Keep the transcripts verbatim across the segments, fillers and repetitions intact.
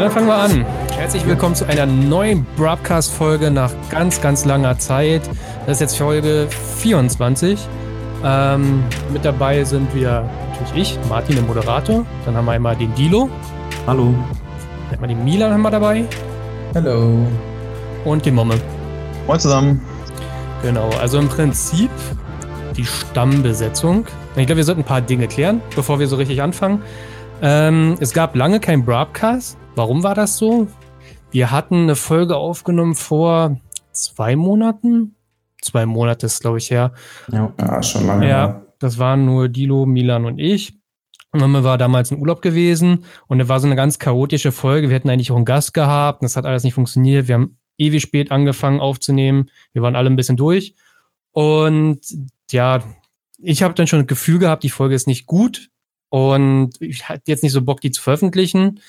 Ja, dann fangen wir an. Herzlich willkommen zu einer neuen Broadcast-Folge nach ganz, ganz langer Zeit. Das ist jetzt Folge vierundzwanzig. Ähm, mit dabei sind wir natürlich ich, Martin, der Moderator. Dann haben wir einmal den Dilo. Hallo. Dann haben wir den Milan haben wir dabei. Hallo. Und den Momme. Moin zusammen. Genau, also im Prinzip die Stammbesetzung. Ich glaube, wir sollten ein paar Dinge klären, bevor wir so richtig anfangen. Ähm, es gab lange keinen Broadcast. Warum war das so? Wir hatten eine Folge aufgenommen vor zwei Monaten. Zwei Monate ist, glaube ich, her. Ja, ah, schon lange. Ja, ja, das waren nur Dilo, Milan und ich. Mama war damals in Urlaub gewesen und da war so eine ganz chaotische Folge. Wir hätten eigentlich auch einen Gast gehabt. Das hat alles nicht funktioniert. Wir haben ewig spät angefangen aufzunehmen. Wir waren alle ein bisschen durch. Und ja, ich habe dann schon das Gefühl gehabt, die Folge ist nicht gut. Und ich hatte jetzt nicht so Bock, die zu veröffentlichen.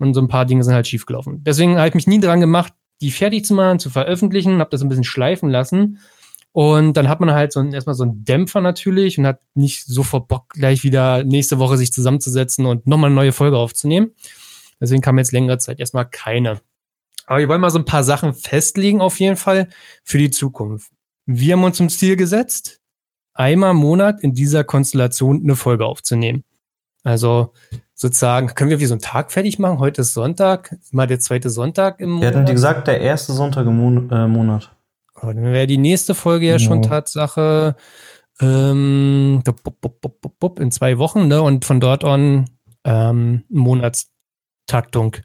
Und so ein paar Dinge sind halt schiefgelaufen. Deswegen habe ich mich nie dran gemacht, die fertig zu machen, zu veröffentlichen, habe das ein bisschen schleifen lassen. Und dann hat man halt so ein, erstmal so einen Dämpfer natürlich und hat nicht so vor Bock, gleich wieder nächste Woche sich zusammenzusetzen und nochmal eine neue Folge aufzunehmen. Deswegen kam jetzt längere Zeit erstmal keine. Aber wir wollen mal so ein paar Sachen festlegen auf jeden Fall für die Zukunft. Wir haben uns zum Ziel gesetzt, einmal im Monat in dieser Konstellation eine Folge aufzunehmen. Also sozusagen, können wir wie so einen Tag fertig machen? Heute ist Sonntag, mal der zweite Sonntag im Monat. Wir hatten gesagt, der erste Sonntag im Mon- äh, Monat. Aber dann wäre die nächste Folge ja schon no. Tatsache ähm, in zwei Wochen, ne? Und von dort an ähm, Monatstaktung.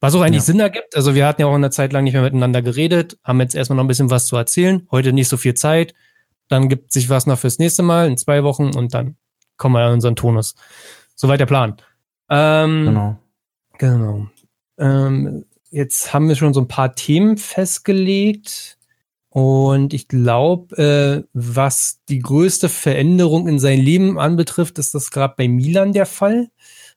Was auch eigentlich ja. Sinn ergibt. Also wir hatten ja auch eine Zeit lang nicht mehr miteinander geredet, haben jetzt erstmal noch ein bisschen was zu erzählen. Heute nicht so viel Zeit. Dann gibt sich was noch fürs nächste Mal in zwei Wochen und dann kommen wir in unseren Tonus. Soweit der Plan. Ähm, genau. Genau. Ähm, jetzt haben wir schon so ein paar Themen festgelegt. Und ich glaube, äh, was die größte Veränderung in seinem Leben anbetrifft, ist das gerade bei Milan der Fall.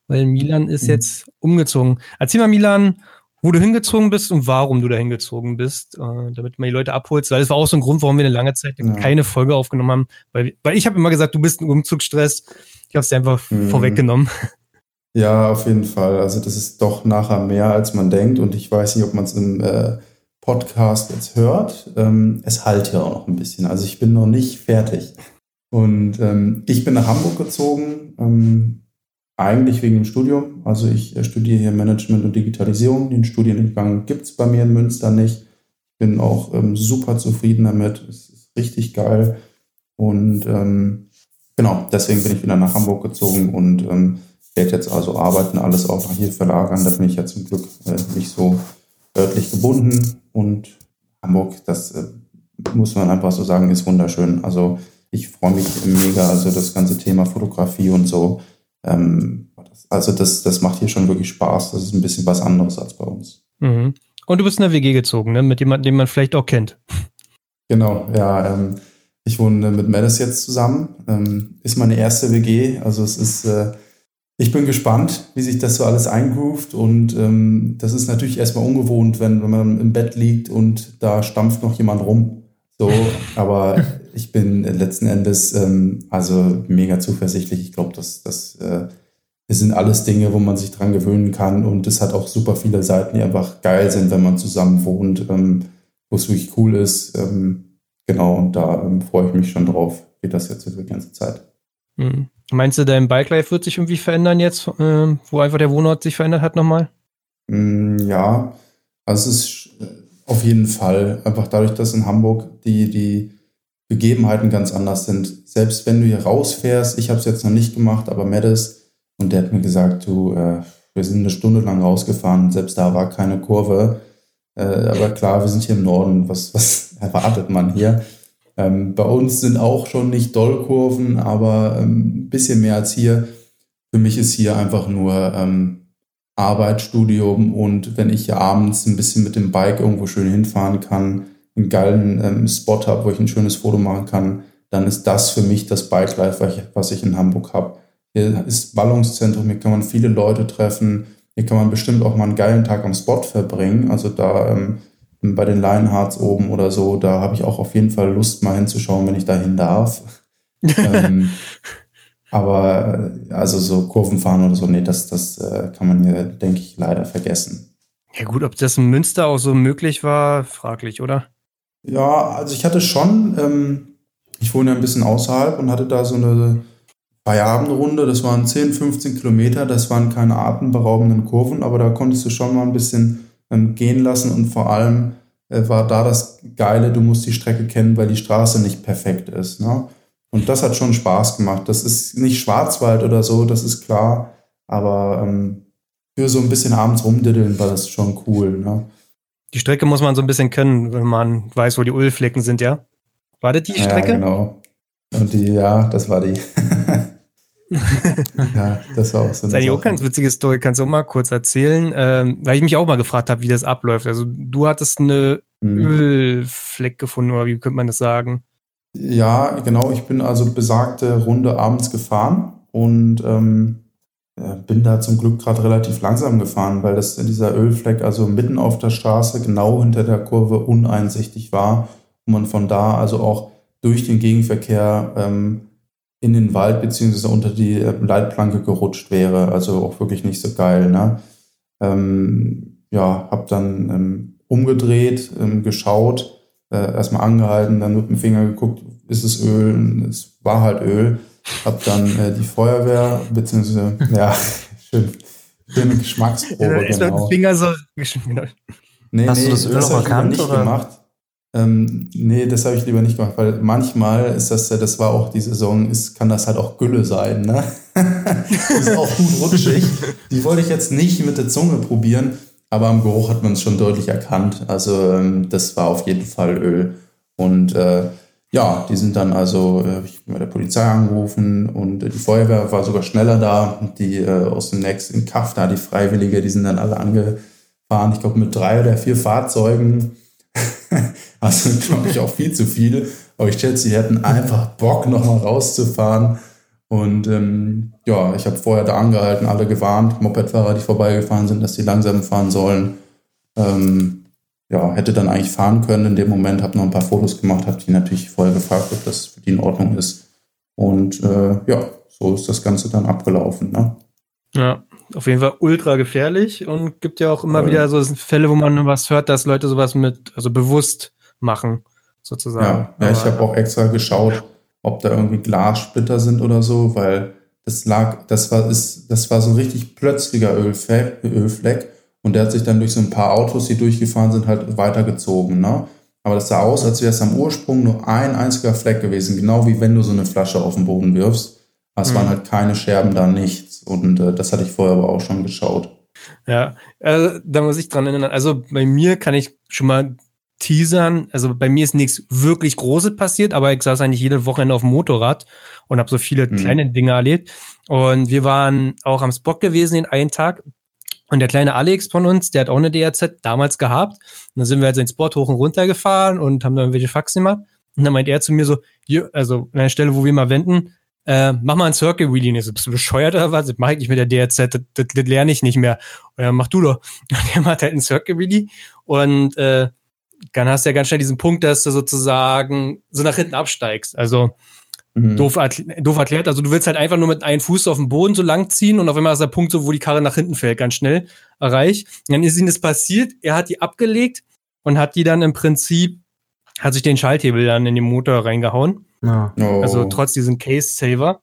Weil Milan ist mhm. jetzt umgezogen. Erzähl mal, Milan, wo du hingezogen bist und warum du da hingezogen bist, äh, damit man die Leute abholst. Weil das war auch so ein Grund, warum wir eine lange Zeit ja. keine Folge aufgenommen haben. Weil, weil ich habe immer gesagt, du bist ein Umzugsstress. Ich habe es dir einfach mhm. vorweggenommen. Ja, auf jeden Fall. Also das ist doch nachher mehr, als man denkt. Und ich weiß nicht, ob man es im äh, Podcast jetzt hört. Ähm, es halt ja auch noch ein bisschen. Also ich bin noch nicht fertig. Und ähm, ich bin nach Hamburg gezogen, ähm, eigentlich wegen dem Studium. Also ich äh, studiere hier Management und Digitalisierung. Den Studiengang gibt es bei mir in Münster nicht. Ich bin auch ähm, super zufrieden damit. Es ist richtig geil. Und ähm, genau, deswegen bin ich wieder nach Hamburg gezogen und ähm, werde jetzt also arbeiten, alles auch nach hier verlagern. Da bin ich ja zum Glück äh, nicht so örtlich gebunden. Und Hamburg, das äh, muss man einfach so sagen, ist wunderschön. Also ich freue mich mega, also das ganze Thema Fotografie und so. Ähm, also das, das macht hier schon wirklich Spaß. Das ist ein bisschen was anderes als bei uns. Mhm. Und du bist in der W G gezogen, ne? Mit jemandem, den man vielleicht auch kennt. Genau, ja, ähm, ich wohne mit Mattis jetzt zusammen. Ähm, ist meine erste W G. Also es ist, äh, ich bin gespannt, wie sich das so alles eingroovt. Und ähm, das ist natürlich erstmal ungewohnt, wenn, wenn man im Bett liegt und da stampft noch jemand rum. So, aber ich bin letzten Endes ähm, also mega zuversichtlich. Ich glaube, das, das, äh, das sind alles Dinge, wo man sich dran gewöhnen kann. Und es hat auch super viele Seiten, die einfach geil sind, wenn man zusammen wohnt, ähm, wo es wirklich cool ist. Ähm, Genau, und da ähm, freue ich mich schon drauf. Geht das jetzt die ganze Zeit. Mhm. Meinst du, dein Bike-Life wird sich irgendwie verändern jetzt, äh, wo einfach der Wohnort sich verändert hat nochmal? Mm, ja, also es ist auf jeden Fall einfach dadurch, dass in Hamburg die, die Gegebenheiten ganz anders sind. Selbst wenn du hier rausfährst, ich habe es jetzt noch nicht gemacht, aber Mattis, und der hat mir gesagt, du, äh, wir sind eine Stunde lang rausgefahren und selbst da war keine Kurve. Äh, aber klar, wir sind hier im Norden, was, was erwartet man hier? Ähm, bei uns sind auch schon nicht doll Kurven, aber ähm, ein bisschen mehr als hier. Für mich ist hier einfach nur ähm, Arbeit, Studium und wenn ich hier abends ein bisschen mit dem Bike irgendwo schön hinfahren kann, einen geilen ähm, Spot habe, wo ich ein schönes Foto machen kann, dann ist das für mich das Bike-Life, was ich in Hamburg habe. Hier ist Ballungszentrum, hier kann man viele Leute treffen. Hier kann man bestimmt auch mal einen geilen Tag am Spot verbringen. Also da ähm, bei den Lionhearts oben oder so, da habe ich auch auf jeden Fall Lust, mal hinzuschauen, wenn ich da hin darf. ähm, aber also so Kurven fahren oder so, nee, das, das äh, kann man hier, denke ich, leider vergessen. Ja gut, ob das in Münster auch so möglich war, fraglich, oder? Ja, also ich hatte schon, ähm, ich wohne ja ein bisschen außerhalb und hatte da so eine Feierabendrunde, das waren zehn, fünfzehn Kilometer, das waren keine atemberaubenden Kurven, aber da konntest du schon mal ein bisschen ähm, gehen lassen und vor allem äh, war da das Geile, du musst die Strecke kennen, weil die Straße nicht perfekt ist, ne? Und das hat schon Spaß gemacht. Das ist nicht Schwarzwald oder so, das ist klar, aber ähm, für so ein bisschen abends rumdiddeln war das schon cool, ne? Die Strecke muss man so ein bisschen können, wenn man weiß, wo die Ölflecken sind, ja? War das die Strecke? Ja, genau. Und die, ja, das war die. Ja, das war auch so. Das ist eigentlich auch ganz witzige Story, kannst du auch mal kurz erzählen, ähm, weil ich mich auch mal gefragt habe, wie das abläuft. Also du hattest eine hm. Ölfleck gefunden, oder wie könnte man das sagen? Ja, genau, ich bin also besagte Runde abends gefahren und ähm, bin da zum Glück gerade relativ langsam gefahren, weil das in dieser Ölfleck also mitten auf der Straße genau hinter der Kurve uneinsichtig war und man von da also auch durch den Gegenverkehr ähm, in den Wald beziehungsweise unter die äh, Leitplanke gerutscht wäre, also auch wirklich nicht so geil, ne? Ähm, ja, hab dann ähm, umgedreht, ähm, geschaut, erstmal angehalten, dann mit dem Finger geguckt, ist es Öl? Es war halt Öl. Hab dann äh, die Feuerwehr, beziehungsweise, ja, schön, schöne Geschmacksprobe. Ist genau. Mit dem Finger so geschmiert. Nee, Hast nee, du das Öl das noch erkannt? Nicht oder? Gemacht. Ähm, nee, das habe ich lieber nicht gemacht, weil manchmal ist das, das war auch die Saison, ist, kann das halt auch Gülle sein, ne? Ist auch gut rutschig. Die wollte ich jetzt nicht mit der Zunge probieren. Aber am Geruch hat man es schon deutlich erkannt. Also das war auf jeden Fall Öl. Und äh, ja, die sind dann also, äh, ich bin bei der Polizei angerufen und äh, die Feuerwehr war sogar schneller da. Und die äh, aus dem nächsten Kaff da, die Freiwillige, die sind dann alle angefahren. Ich glaube mit drei oder vier Fahrzeugen. Also glaube ich auch viel zu viel. Aber ich schätze, die hatten einfach Bock, nochmal rauszufahren. Und ähm, ja, ich habe vorher da angehalten, alle gewarnt, Mopedfahrer, die vorbeigefahren sind, dass die langsam fahren sollen. Ähm, ja, hätte dann eigentlich fahren können in dem Moment, habe noch ein paar Fotos gemacht, habe die natürlich vorher gefragt, ob das für die in Ordnung ist. Und äh, ja, so ist das Ganze dann abgelaufen, ne? Ja, auf jeden Fall ultra gefährlich und gibt ja auch immer ähm, wieder so Fälle, wo man was hört, dass Leute sowas mit, also bewusst machen, sozusagen. Ja, ja ich habe auch extra geschaut, ob da irgendwie Glassplitter sind oder so, weil das lag, das war, ist, das war so ein richtig plötzlicher Ölfleck, Ölfleck und der hat sich dann durch so ein paar Autos, die durchgefahren sind, halt weitergezogen, ne? Aber das sah aus, als wäre es am Ursprung nur ein einziger Fleck gewesen, genau wie wenn du so eine Flasche auf den Boden wirfst. Es mhm. waren halt keine Scherben da, nichts und äh, das hatte ich vorher aber auch schon geschaut. Ja, also, da muss ich dran erinnern. Also bei mir kann ich schon mal teasern, also bei mir ist nichts wirklich Großes passiert, aber ich saß eigentlich jede Wochenende auf dem Motorrad und habe so viele mhm. kleine Dinge erlebt und wir waren auch am Spot gewesen den einen Tag und der kleine Alex von uns, der hat auch eine D R Z damals gehabt und dann sind wir halt so den Spot hoch und runter gefahren und haben da irgendwelche Faxen gemacht und dann meint er zu mir so, also an der Stelle, wo wir mal wenden, äh, mach mal ein Circle Wheelie. Und ich so, bist du bescheuert oder was? Das mach ich nicht mit der D R Z, das, das, das lerne ich nicht mehr. Und dann mach du doch. Und der macht halt ein Circle Wheelie und äh, dann hast du ja ganz schnell diesen Punkt, dass du sozusagen so nach hinten absteigst. Also mhm. doof, doof erklärt. Also du willst halt einfach nur mit einem Fuß auf den Boden so lang ziehen und auf einmal ist der Punkt so, wo die Karre nach hinten fällt, ganz schnell erreicht. Und dann ist ihm das passiert. Er hat die abgelegt und hat die dann im Prinzip, hat sich den Schalthebel dann in den Motor reingehauen. Ja. Oh. Also trotz diesem Case-Saver.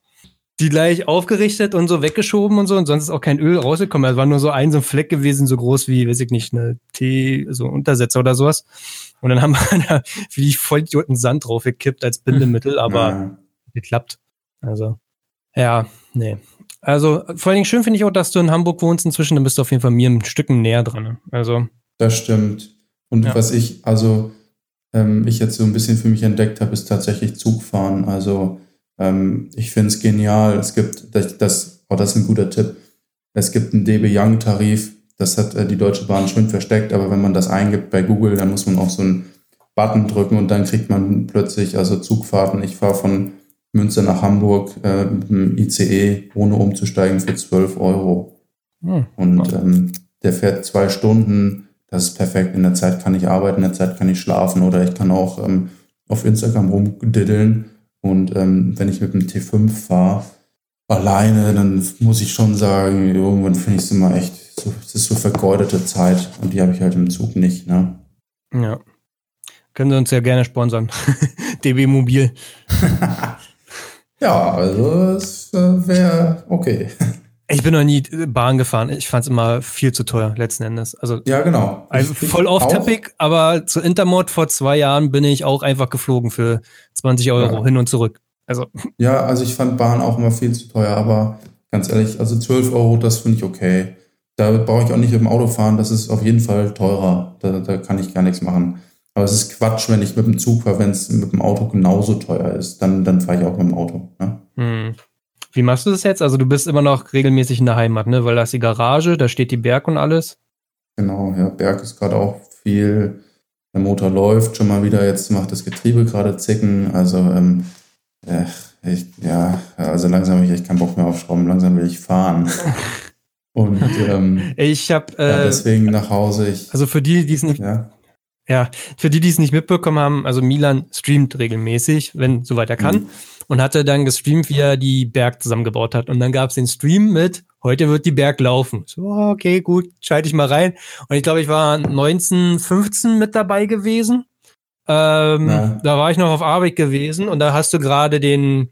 Die gleich aufgerichtet und so weggeschoben und so und sonst ist auch kein Öl rausgekommen. Es war nur so ein, so ein Fleck gewesen, so groß wie, weiß ich nicht, eine Tee, so Untersetzer oder sowas. Und dann haben wir da wie die Vollidioten Sand drauf gekippt als Bindemittel, aber ja. Geklappt. Also, ja, nee. Also, vor allen Dingen schön finde ich auch, dass du in Hamburg wohnst inzwischen, dann bist du auf jeden Fall mir ein Stück näher dran. Also. Das stimmt. Und ja. was ich, also, ähm, ich jetzt so ein bisschen für mich entdeckt habe, ist tatsächlich Zugfahren. Also, ich finde es genial. Es gibt, das, das, oh, das ist ein guter Tipp. Es gibt einen D B Young Tarif. Das hat äh, die Deutsche Bahn schön versteckt. Aber wenn man das eingibt bei Google, dann muss man auf so einen Button drücken und dann kriegt man plötzlich also Zugfahrten. Ich fahre von Münster nach Hamburg äh, mit dem I C E, ohne umzusteigen, für zwölf Euro. Hm. Und ähm, der fährt zwei Stunden. Das ist perfekt. In der Zeit kann ich arbeiten, in der Zeit kann ich schlafen oder ich kann auch ähm, auf Instagram rumdiddeln. Und ähm, wenn ich mit dem T fünf fahre, alleine, dann muss ich schon sagen, irgendwann finde ich es immer echt es ist so vergeudete Zeit und die habe ich halt im Zug nicht, ne? Ja. Können Sie uns ja gerne sponsern. D B Mobil. Ja, also es wäre okay. Ich bin noch nie Bahn gefahren. Ich fand es immer viel zu teuer, letzten Endes. Also, ja, genau. Also voll off-topic, aber zu Intermod vor zwei Jahren bin ich auch einfach geflogen für zwanzig Euro ja. hin und zurück. Also. Ja, also ich fand Bahn auch immer viel zu teuer, aber ganz ehrlich, also zwölf Euro, das finde ich okay. Da brauche ich auch nicht mit dem Auto fahren, das ist auf jeden Fall teurer. Da, da kann ich gar nichts machen. Aber es ist Quatsch, wenn ich mit dem Zug fahre, wenn es mit dem Auto genauso teuer ist, dann, dann fahre ich auch mit dem Auto. Ne? Hm. Wie machst du das jetzt? Also du bist immer noch regelmäßig in der Heimat, ne? Weil da ist die Garage, da steht die Berg und alles. Genau, ja, Berg ist gerade auch viel. Der Motor läuft schon mal wieder, jetzt macht das Getriebe gerade zicken. Also ähm, äh, ich, ja, also langsam habe ich echt keinen Bock mehr auf Schrauben, langsam will ich fahren. Und ähm, ich habe äh, ja, deswegen nach Hause. Ich, also für die, die es nicht... Ja? Ja, für die, die es nicht mitbekommen haben, also Milan streamt regelmäßig, wenn soweit er kann, mhm. und hatte dann gestreamt, wie er die Berg zusammengebaut hat. Und dann gab es den Stream mit, heute wird die Berg laufen. So, okay, gut, schalte ich mal rein. Und ich glaube, ich war neunzehn, fünfzehn mit dabei gewesen. Ähm, ja. Da war ich noch auf Arbeit gewesen und da hast du gerade den,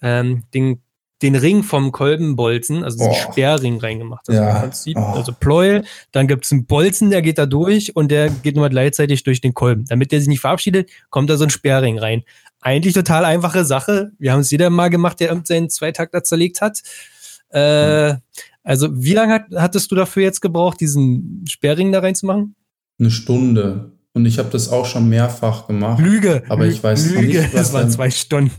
ähm, den, den Ring vom Kolbenbolzen, also den Sperrring reingemacht. Also, ja. Prinzip, oh. also Pleuel, dann gibt es einen Bolzen, der geht da durch und der geht nur gleichzeitig durch den Kolben. Damit der sich nicht verabschiedet, kommt da so ein Sperrring rein. Eigentlich total einfache Sache. Wir haben es jeder mal gemacht, der seinen Zweitakter zerlegt hat. Äh, mhm. Also wie lange hat, hattest du dafür jetzt gebraucht, diesen Sperrring da reinzumachen? Eine Stunde. Und ich habe das auch schon mehrfach gemacht. Lüge. Aber ich weiß Lüge. Nicht, was das waren zwei Stunden.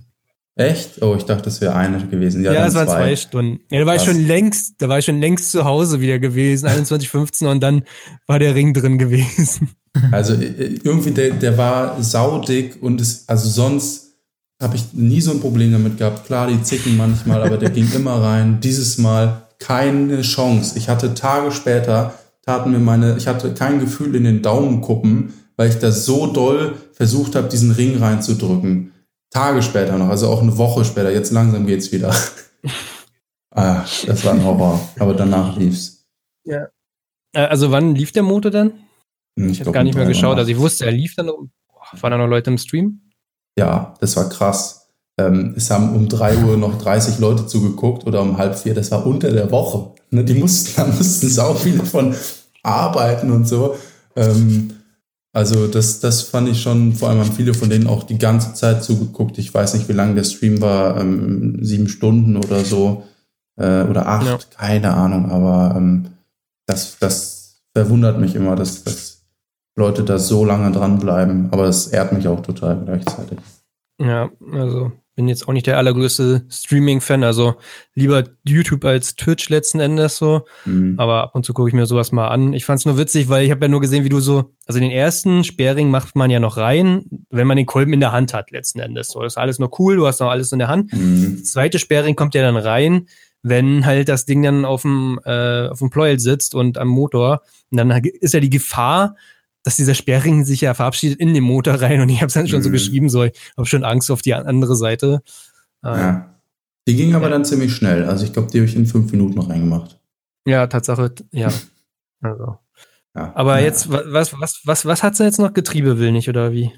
Echt? Oh, ich dachte, das wäre eine gewesen. Ja, es ja, waren zwei. zwei Stunden. Ja, da war Krass. ich schon längst, da war ich schon längst zu Hause wieder gewesen, einundzwanzig Uhr fünfzehn, und dann war der Ring drin gewesen. Also irgendwie, der, der war saudick und es, also sonst habe ich nie so ein Problem damit gehabt. Klar, die zicken manchmal, aber der ging immer rein. Dieses Mal keine Chance. Ich hatte Tage später, taten mir meine, ich hatte kein Gefühl in den Daumenkuppen, weil ich da so doll versucht habe, diesen Ring reinzudrücken. Tage später noch, also auch eine Woche später. Jetzt langsam geht's wieder. Ah, das war ein Horror. Aber danach lief's. Ja. Also wann lief der Motor dann? Ich, ich habe gar nicht mehr geschaut. Nach. Also ich wusste, er lief dann. Boah, waren da noch Leute im Stream? Ja, das war krass. Ähm, es haben um drei Uhr noch dreißig Leute zugeguckt oder um halb vier. Das war unter der Woche. Ne, die mussten, da mussten sau viele von arbeiten und so. Ähm, Also das, das fand ich schon, vor allem haben viele von denen auch die ganze Zeit zugeguckt. Ich weiß nicht, wie lange der Stream war, ähm, sieben Stunden oder so, äh, oder acht, ja. keine Ahnung. Aber ähm, das, das verwundert mich immer, dass, dass Leute da so lange dranbleiben. Aber das ehrt mich auch total gleichzeitig. Ja, also bin jetzt auch nicht der allergrößte Streaming-Fan. Also lieber YouTube als Twitch letzten Endes so. Mhm. Aber ab und zu gucke ich mir sowas mal an. Ich fand's nur witzig, weil ich habe ja nur gesehen, wie du so, also den ersten Sperrring macht man ja noch rein, wenn man den Kolben in der Hand hat letzten Endes. So, das ist alles noch cool, du hast noch alles in der Hand. Mhm. Der zweite Sperrring kommt ja dann rein, wenn halt das Ding dann auf dem äh, auf dem Pleuel sitzt und am Motor. Und dann ist ja die Gefahr, dass dieser Sperrring sich ja verabschiedet in den Motor rein, und ich habe es dann schon mm. so geschrieben, so ich habe schon Angst auf die andere Seite. Ja. Die ging aber ja. dann ziemlich schnell, also ich glaube, die habe ich in fünf Minuten noch reingemacht. Ja, Tatsache, ja. also. ja. Aber ja. jetzt, was, was, was, was hat sie jetzt noch? Getriebe will nicht, oder wie?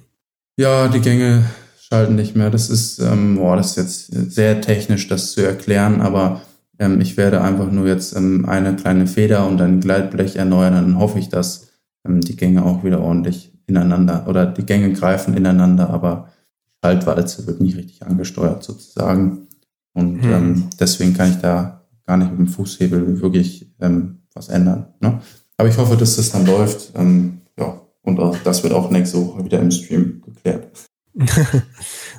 Ja, die Gänge schalten nicht mehr. Das ist, ähm, boah, das ist jetzt sehr technisch, das zu erklären, aber ähm, ich werde einfach nur jetzt ähm, eine kleine Feder und ein Gleitblech erneuern, dann hoffe ich, dass die Gänge auch wieder ordentlich ineinander, oder die Gänge greifen ineinander, aber die Schaltwalze wird nicht richtig angesteuert sozusagen. Und hm. ähm, deswegen kann ich da gar nicht mit dem Fußhebel wirklich ähm, was ändern. Ne? Aber ich hoffe, dass das dann läuft. Ähm, ja, und auch, das wird auch nächste Woche wieder im Stream geklärt.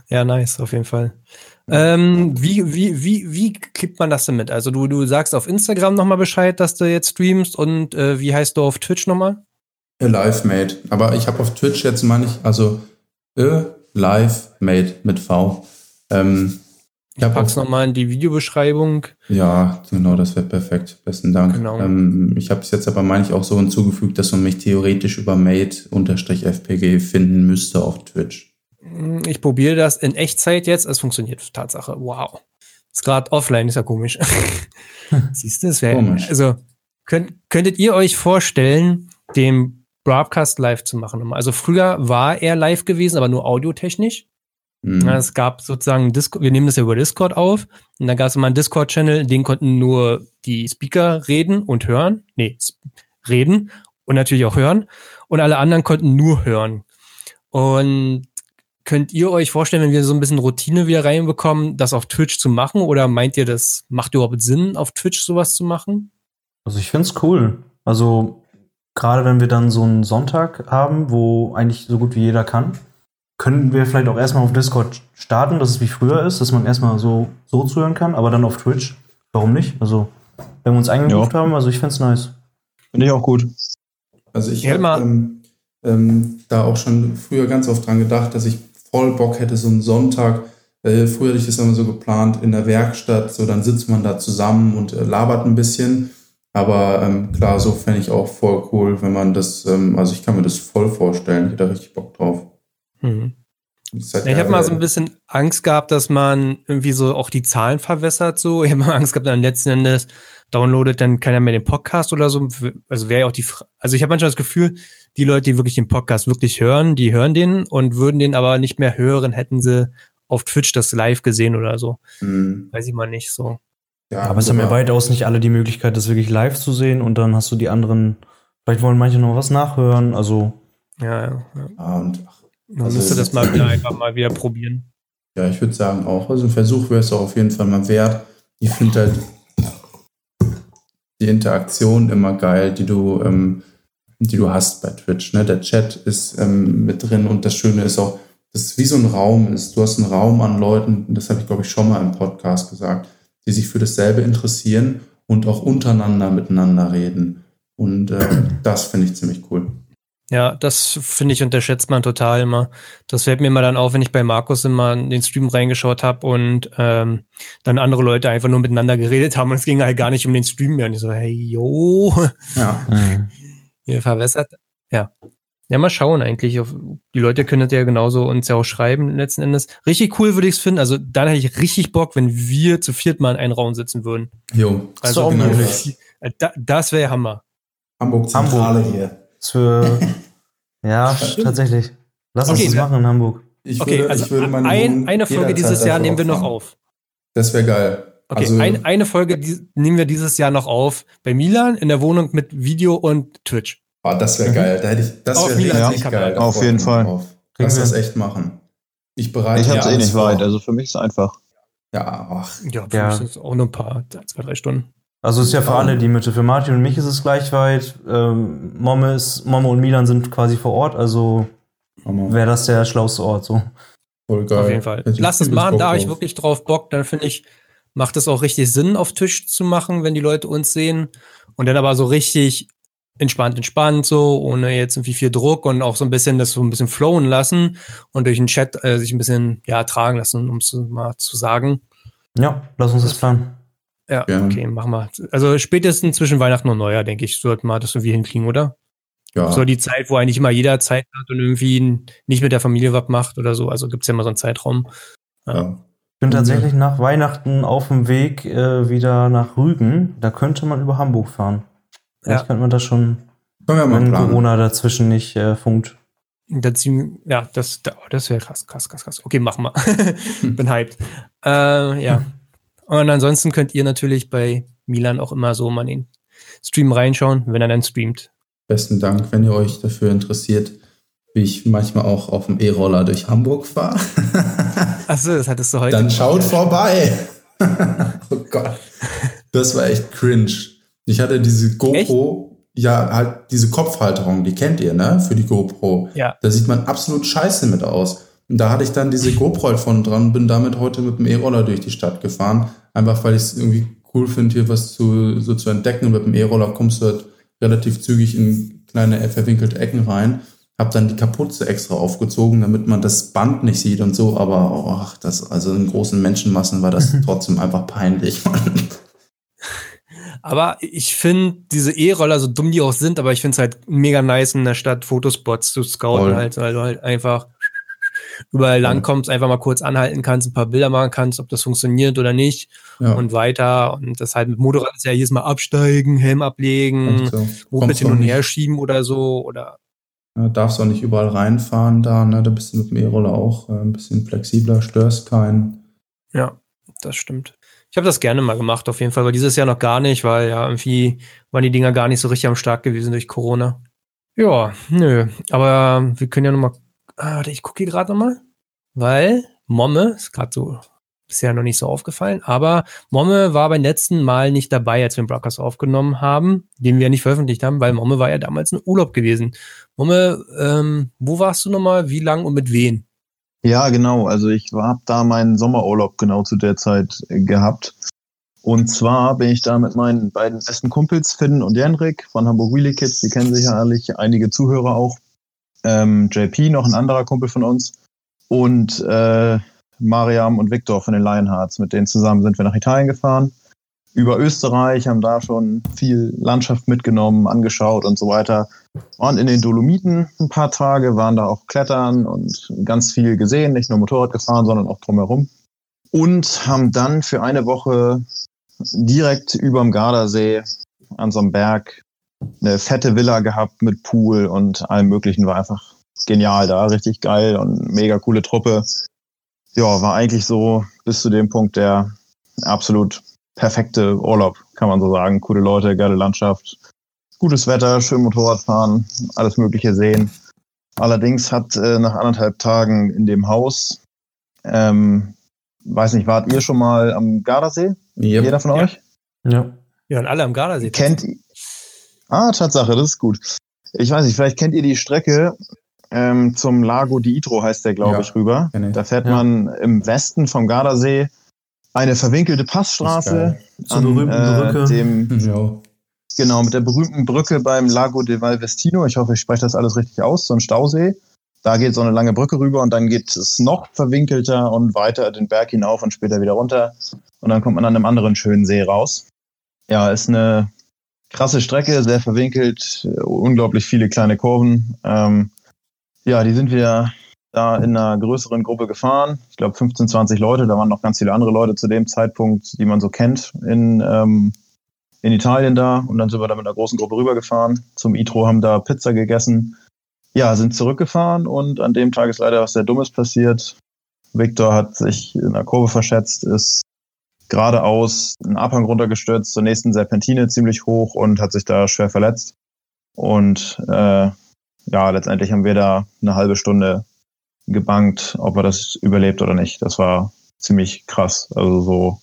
Ja, nice, auf jeden Fall. Ähm, wie, wie, wie, wie klippt man das denn mit? Also du, du sagst auf Instagram nochmal Bescheid, dass du jetzt streamst, und äh, wie heißt du auf Twitch nochmal? Live-Mate, aber ich habe auf Twitch jetzt mal nicht, also Live-Mate mit V. Ähm, ich, ich pack's nochmal in die Videobeschreibung. Ja, genau, das wäre perfekt. Besten Dank. Genau. Ähm, ich habe es jetzt aber, meine ich, auch so hinzugefügt, dass man mich theoretisch über Mate-F P G finden müsste auf Twitch. Ich probiere das in Echtzeit jetzt, es funktioniert, Tatsache. Wow. Ist gerade offline, ist ja komisch. Siehst du, es wäre, also Könnt, könntet ihr euch vorstellen, den Broadcast live zu machen? Also früher war er live gewesen, aber nur audiotechnisch. Mhm. Es gab sozusagen Discord, wir nehmen das ja über Discord auf, und dann gab es immer einen Discord-Channel, in den konnten nur die Speaker reden und hören. Nee, reden und natürlich auch hören. Und alle anderen konnten nur hören. Und könnt ihr euch vorstellen, wenn wir so ein bisschen Routine wieder reinbekommen, das auf Twitch zu machen? Oder meint ihr, das macht überhaupt Sinn, auf Twitch sowas zu machen? Also ich find's cool. Also gerade wenn wir dann so einen Sonntag haben, wo eigentlich so gut wie jeder kann, können wir vielleicht auch erstmal auf Discord starten, dass es wie früher ist, dass man erstmal so, so zuhören kann, aber dann auf Twitch. Warum nicht? Also wenn wir uns eingebucht ja. haben, also ich find's nice. Finde ich auch gut. Also ich ja, hab ähm, ähm, da auch schon früher ganz oft dran gedacht, dass ich voll Bock hätte, so einen Sonntag, äh, früher hatte ich das immer so geplant, in der Werkstatt, so dann sitzt man da zusammen und äh, labert ein bisschen, aber ähm, klar, so fände ich auch voll cool, wenn man das, ähm, also ich kann mir das voll vorstellen, ich hätte da richtig Bock drauf. Mhm. Halt ich habe mal so ein bisschen Angst gehabt, dass man irgendwie so auch die Zahlen verwässert, so, ich habe mal Angst gehabt, dann letzten Endes downloadet dann keiner mehr den Podcast oder so, also wäre ja auch die, Fra- also ich habe manchmal das Gefühl, die Leute, die wirklich den Podcast wirklich hören, die hören den und würden den aber nicht mehr hören, hätten sie auf Twitch das live gesehen oder so. Mhm. Weiß ich mal nicht so. Ja, aber es haben ja weitaus nicht alle die Möglichkeit, das wirklich live zu sehen und dann hast du die anderen, vielleicht wollen manche noch was nachhören, also. Ja, ja. ja. Und ach, dann also, müsste das mal wieder einfach mal wieder probieren. Ja, ich würde sagen auch, also ein Versuch wäre es auch auf jeden Fall mal wert. Ich finde halt die Interaktion immer geil, die du ähm, die du hast bei Twitch. Ne? Der Chat ist ähm, mit drin und das Schöne ist auch, dass es wie so ein Raum ist. Du hast einen Raum an Leuten, das habe ich, glaube ich, schon mal im Podcast gesagt, die sich für dasselbe interessieren und auch untereinander miteinander reden. Und äh, das finde ich ziemlich cool. Ja, das finde ich, unterschätzt man total immer. Das fällt mir immer dann auf, wenn ich bei Markus immer in den Stream reingeschaut habe und ähm, dann andere Leute einfach nur miteinander geredet haben und es ging halt gar nicht um den Stream mehr. Und ich so, hey, yo. Ja. Mhm. Ihr verwässert. Ja. Ja, mal schauen eigentlich. Die Leute können das ja genauso uns ja auch schreiben letzten Endes. Richtig cool würde ich es finden. Also dann hätte ich richtig Bock, wenn wir zu viert mal in einen Raum sitzen würden. Jo. Also so genau das, das wäre Hammer. Hamburg Zentrale hier. Für ja, tatsächlich. Lass okay, uns das machen in Hamburg. Ich würde, okay, also ich würde meine ein, eine Folge dieses Jahr nehmen wir noch auf. Das wäre geil. Okay, also ein, eine Folge die, nehmen wir dieses Jahr noch auf. Bei Milan in der Wohnung mit Video und Twitch. Oh, das wäre mhm. geil. Da hätte ich, das wäre richtig, richtig geil. Auf jeden Fall. Auf. Lass das echt machen. Ich bereite Ich hab's ja eh nicht weit. Also für mich ist es einfach. Ja, ach. Ja, für ja. mich sind es auch nur ein paar, zwei, drei Stunden. Also ist ja für alle die Mitte. Für Martin und mich ist es gleich weit. Ähm, Momme, ist, Momme und Milan sind quasi vor Ort, also wäre das der schlauste Ort. So. Voll geil. Auf jeden Fall. Lasst es machen, da habe ich wirklich drauf Bock. Dann finde ich, macht es auch richtig Sinn, auf Tisch zu machen, wenn die Leute uns sehen. Und dann aber so richtig entspannt, entspannt so, ohne jetzt irgendwie viel Druck und auch so ein bisschen das so ein bisschen flowen lassen und durch den Chat äh, sich ein bisschen ja tragen lassen, um es mal zu sagen. Ja, lass uns das planen. Ja, gerne. Okay, machen wir. Also spätestens zwischen Weihnachten und Neujahr, denke ich, sollten wir das irgendwie hinkriegen, oder? Ja. So die Zeit, wo eigentlich immer jeder Zeit hat und irgendwie nicht mit der Familie was macht oder so. Also gibt es ja immer so einen Zeitraum. Ja. Ja. Ich bin tatsächlich nach Weihnachten auf dem Weg äh, wieder nach Rügen. Da könnte man über Hamburg fahren. Vielleicht ja. könnte man das schon, können wir mal wenn planen. Corona dazwischen nicht äh, funkt. Da ziehen, ja, das, das wäre krass, krass, krass, krass. Okay, machen wir. Bin hyped. Äh, ja. Und ansonsten könnt ihr natürlich bei Milan auch immer so mal in den Stream reinschauen, wenn er dann streamt. Besten Dank, wenn ihr euch dafür interessiert, wie ich manchmal auch auf dem E-Roller durch Hamburg fahre. Achso, das hattest du heute. Dann schaut ja. vorbei. Oh Gott. Das war echt cringe. Ich hatte diese GoPro, echt? Ja, halt diese Kopfhalterung, die kennt ihr, ne? Für die GoPro. Ja. Da sieht man absolut scheiße mit aus. Und da hatte ich dann diese GoPro von dran und bin damit heute mit dem E-Roller durch die Stadt gefahren. Einfach, weil ich es irgendwie cool finde, hier was zu, so zu entdecken. Und mit dem E-Roller kommst du halt relativ zügig in kleine verwinkelte Ecken rein. Hab dann die Kapuze extra aufgezogen, damit man das Band nicht sieht und so. Aber ach, das, also in großen Menschenmassen war das trotzdem einfach peinlich. Aber ich finde diese E-Roller, so dumm die auch sind, aber ich finde es halt mega nice, in der Stadt Fotospots zu scouten, halt, weil du halt einfach überall lang kommst, einfach mal kurz anhalten kannst, ein paar Bilder machen kannst, ob das funktioniert oder nicht, ja, und weiter. Und das halt mit Motorrad ist ja jedes Mal absteigen, Helm ablegen, so, Moped hin und her schieben oder so. Oder ja, darfst auch nicht überall reinfahren da, ne? Da bist du mit dem E-Roller auch äh, ein bisschen flexibler, störst keinen. Ja, das stimmt. Ich habe das gerne mal gemacht, auf jeden Fall, weil dieses Jahr noch gar nicht, weil ja irgendwie waren die Dinger gar nicht so richtig am Start gewesen durch Corona. Ja, nö, aber wir können ja nochmal, ah, ich gucke hier gerade nochmal, weil Momme, ist gerade so bisher noch nicht so aufgefallen, aber Momme war beim letzten Mal nicht dabei, als wir den Broadcast aufgenommen haben, den wir ja nicht veröffentlicht haben, weil Momme war ja damals ein Urlaub gewesen. Momme, ähm, wo warst du nochmal, wie lang und mit wem? Ja, genau. Also ich habe da meinen Sommerurlaub genau zu der Zeit gehabt. Und zwar bin ich da mit meinen beiden besten Kumpels, Finn und Jenrik von Hamburg Wheelie Kids. Die kennen sicherlich einige Zuhörer auch. Ähm, J P, noch ein anderer Kumpel von uns. Und äh, Mariam und Victor von den Lionhearts. Mit denen zusammen sind wir nach Italien gefahren. Über Österreich, haben da schon viel Landschaft mitgenommen, angeschaut und so weiter. Waren in den Dolomiten ein paar Tage, waren da auch klettern und ganz viel gesehen, nicht nur Motorrad gefahren, sondern auch drumherum. Und haben dann für eine Woche direkt überm Gardasee an so einem Berg eine fette Villa gehabt mit Pool und allem Möglichen. War einfach genial da, richtig geil und mega coole Truppe. Ja, war eigentlich so bis zu dem Punkt der absolut perfekte Urlaub, kann man so sagen. Coole Leute, geile Landschaft, gutes Wetter, schön Motorrad fahren, alles Mögliche sehen. Allerdings hat äh, nach anderthalb Tagen in dem Haus, ähm, weiß nicht, wart ihr schon mal am Gardasee? Yep. Jeder von ja. euch? Ja. Ja, und alle am Gardasee. Kennt ihr? Ah, Tatsache, das ist gut. Ich weiß nicht, vielleicht kennt ihr die Strecke ähm, zum Lago di Idro, heißt der, glaube ja. ich, rüber. Ja, nee. Da fährt ja. man im Westen vom Gardasee eine verwinkelte Passstraße an Zur berühmten äh, Brücke. Dem, ja. Genau, mit der berühmten Brücke beim Lago de Valvestino. Ich hoffe, ich spreche das alles richtig aus. So ein Stausee. Da geht so eine lange Brücke rüber und dann geht es noch verwinkelter und weiter den Berg hinauf und später wieder runter. Und dann kommt man an einem anderen schönen See raus. Ja, ist eine krasse Strecke, sehr verwinkelt, unglaublich viele kleine Kurven. Ähm, ja, die sind wieder da in einer größeren Gruppe gefahren. Ich glaube fünfzehn, zwanzig Leute. Da waren noch ganz viele andere Leute zu dem Zeitpunkt, die man so kennt in, ähm, in Italien da. Und dann sind wir da mit einer großen Gruppe rübergefahren. Zum Idro, haben da Pizza gegessen. Ja, sind zurückgefahren und an dem Tag ist leider was sehr Dummes passiert. Victor hat sich in einer Kurve verschätzt, ist geradeaus einen Abhang runtergestürzt, zur nächsten Serpentine ziemlich hoch und hat sich da schwer verletzt. Und äh, ja, letztendlich haben wir da eine halbe Stunde gebankt, ob er das überlebt oder nicht. Das war ziemlich krass. Also so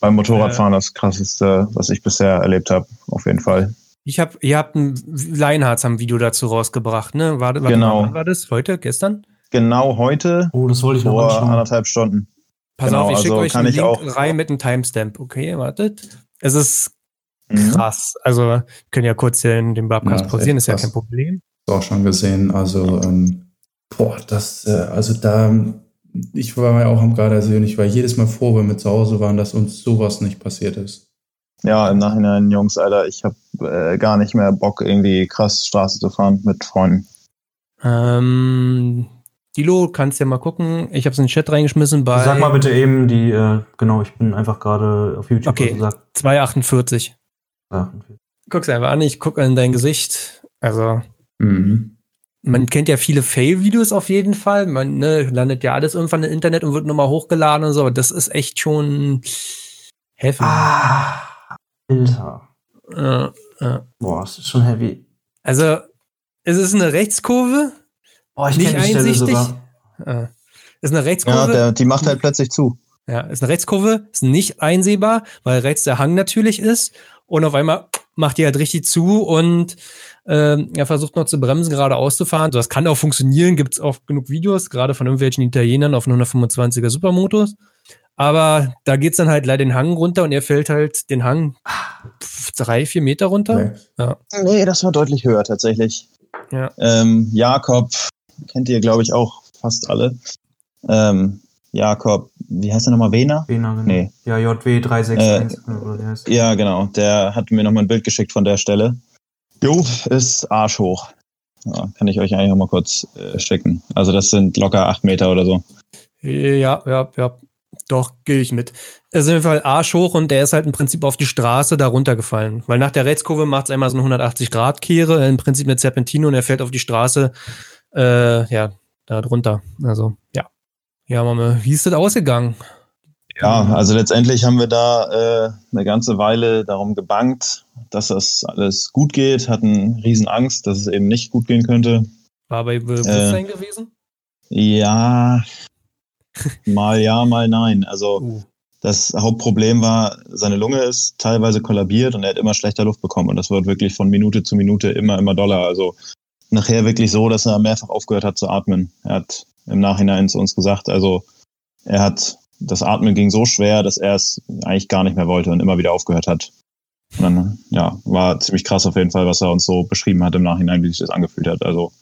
beim Motorradfahren das Krasseste, was ich bisher erlebt habe, auf jeden Fall. Ich hab, ihr habt ein Lionhearts haben ein Video dazu rausgebracht, ne? War, war, genau. Wann war das? Heute? Gestern? Genau heute. Oh, das wollte ich noch anschauen. Vor anderthalb Stunden. Pass genau, auf, ich schicke also euch einen Link auch rein mit einem Timestamp. Okay, wartet. Es ist krass. Mhm. Also wir können ja kurz den, den Broadcast ja, pausieren, ist, ist ja kein Problem. Auch schon gesehen. Also ähm Boah, das, also da, ich war ja auch am Gardasee und ich war jedes Mal froh, wenn wir zu Hause waren, dass uns sowas nicht passiert ist. Ja, im Nachhinein, Jungs, Alter, ich hab äh, gar nicht mehr Bock, irgendwie krass Straße zu fahren mit Freunden. Ähm, Dilo, kannst ja mal gucken. Ich hab's in den Chat reingeschmissen bei... Sag mal bitte eben die, äh, genau, ich bin einfach gerade auf YouTube. Okay, zwei Komma achtundvierzig. achtundvierzig. Guck's einfach an, ich guck in dein Gesicht. Also... Mhm. Man kennt ja viele Fail-Videos auf jeden Fall. Man ne, landet ja alles irgendwann im Internet und wird nochmal hochgeladen und so. Das ist echt schon heavy. Ah, Alter. Äh, äh. Boah, das ist schon heavy. Also, es ist eine Rechtskurve. Boah, ich nicht einsichtig. Äh, ist eine Rechtskurve. Ja, der, die macht halt plötzlich zu. Ja, ist eine Rechtskurve. Ist nicht einsehbar, weil rechts der Hang natürlich ist. Und auf einmal macht die halt richtig zu und Ähm, er versucht noch zu bremsen, gerade auszufahren. Das kann auch funktionieren, gibt es auch genug Videos, gerade von irgendwelchen Italienern auf hundertfünfundzwanziger Supermotos. Aber da geht es dann halt leider den Hang runter und er fällt halt den Hang drei, vier Meter runter. Nee, ja. nee das war deutlich höher tatsächlich. Ja. Ähm, Jakob, kennt ihr glaube ich auch fast alle. Ähm, Jakob, wie heißt der nochmal? Wehner? Wehner, genau. Nee. Ja, J W drei sechs eins. Äh, ja, genau. Der hat mir nochmal ein Bild geschickt von der Stelle. Jo, ist Arsch hoch. Ja, kann ich euch eigentlich auch mal kurz äh, schicken. Also das sind locker acht Meter oder so. Ja, ja, ja. Doch, gehe ich mit. Er ist auf jeden Fall Arsch hoch und der ist halt im Prinzip auf die Straße da runtergefallen. Weil nach der Rechtskurve macht es einmal so eine hundertachtzig Grad Kehre, im Prinzip eine Serpentine und er fällt auf die Straße, äh, ja, da drunter. Also, ja. Ja, Momme, wie ist das ausgegangen? Ja, also letztendlich haben wir da äh, eine ganze Weile darum gebangt, dass das alles gut geht, hatten riesen Angst, dass es eben nicht gut gehen könnte. War bei Bewusstsein äh, gewesen? Ja, mal ja, mal nein. Also uh. das Hauptproblem war, seine Lunge ist teilweise kollabiert und er hat immer schlechter Luft bekommen und das wird wirklich von Minute zu Minute immer, immer doller. Also nachher wirklich so, dass er mehrfach aufgehört hat zu atmen. Er hat im Nachhinein zu uns gesagt, also er hat, das Atmen ging so schwer, dass er es eigentlich gar nicht mehr wollte und immer wieder aufgehört hat. Und dann, ja, war ziemlich krass auf jeden Fall, was er uns so beschrieben hat im Nachhinein, wie sich das angefühlt hat. Also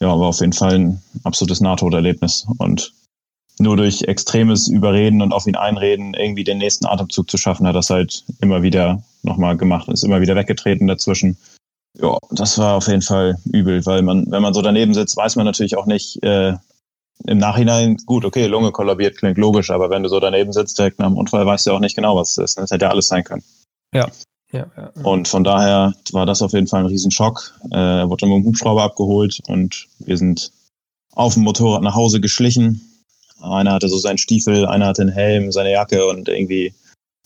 ja, war auf jeden Fall ein absolutes Nahtoderlebnis und nur durch extremes Überreden und auf ihn einreden, irgendwie den nächsten Atemzug zu schaffen, hat das halt immer wieder nochmal gemacht und ist immer wieder weggetreten dazwischen. Ja, das war auf jeden Fall übel, weil man, wenn man so daneben sitzt, weiß man natürlich auch nicht, äh, im Nachhinein, gut, okay, Lunge kollabiert, klingt logisch, aber wenn du so daneben sitzt, direkt nach dem Unfall, weißt du auch nicht genau, was es ist. Das hätte ja alles sein können. Ja. Ja, ja, ja. Und von daher war das auf jeden Fall ein Riesenschock. Er äh, wurde mit dem Hubschrauber abgeholt und wir sind auf dem Motorrad nach Hause geschlichen. Einer hatte so seinen Stiefel, einer hatte einen Helm, seine Jacke und irgendwie,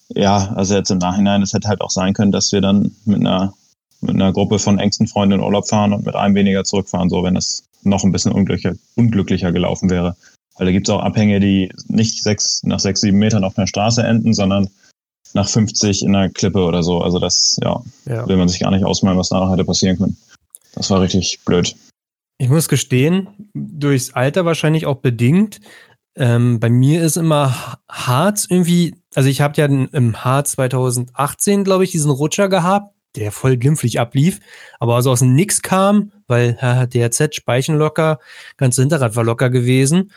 ja, also jetzt im Nachhinein, es hätte halt auch sein können, dass wir dann mit einer, mit einer Gruppe von engsten Freunden in Urlaub fahren und mit einem weniger zurückfahren, so wenn das noch ein bisschen unglücklicher, unglücklicher gelaufen wäre. Weil da gibt es auch Abhänge, die nicht sechs, nach sechs, sieben Metern auf einer Straße enden, sondern nach fünfzig in einer Klippe oder so. Also das, ja, ja, will man sich gar nicht ausmalen, was danach hätte passieren können. Das war richtig blöd. Ich muss gestehen, durchs Alter wahrscheinlich auch bedingt, ähm, bei mir ist immer Harz irgendwie, also ich habe ja im Harz zweitausendachtzehn, glaube ich, diesen Rutscher gehabt, der voll glimpflich ablief, aber also aus dem Nix kam, weil ja, D R Z, Speichen locker, ganze Hinterrad war locker gewesen.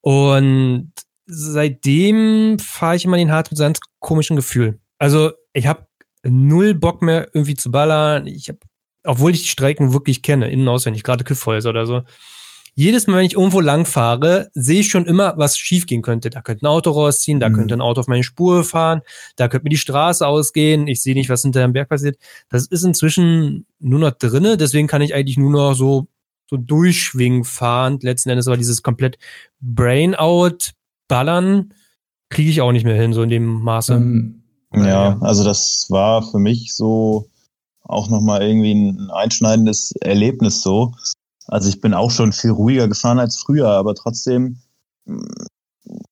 Und seitdem fahre ich immer den Harz mit so einem komischen Gefühl. Also ich habe null Bock mehr irgendwie zu ballern. Ich habe, obwohl ich die Strecken wirklich kenne, innen auswendig, gerade Kiffhäuser oder so. Jedes Mal, wenn ich irgendwo lang fahre, sehe ich schon immer, was schief gehen könnte. Da könnte ein Auto rausziehen, da mhm. könnte ein Auto auf meine Spur fahren, da könnte mir die Straße ausgehen, ich sehe nicht, was hinter dem Berg passiert. Das ist inzwischen nur noch drinne, deswegen kann ich eigentlich nur noch so, so durchschwingen fahren. Letzten Endes war dieses komplett Brainout-Ballern, kriege ich auch nicht mehr hin, so in dem Maße. Mhm. Ja, ja, also das war für mich so auch nochmal irgendwie ein einschneidendes Erlebnis so. Also ich bin auch schon viel ruhiger gefahren als früher, aber trotzdem,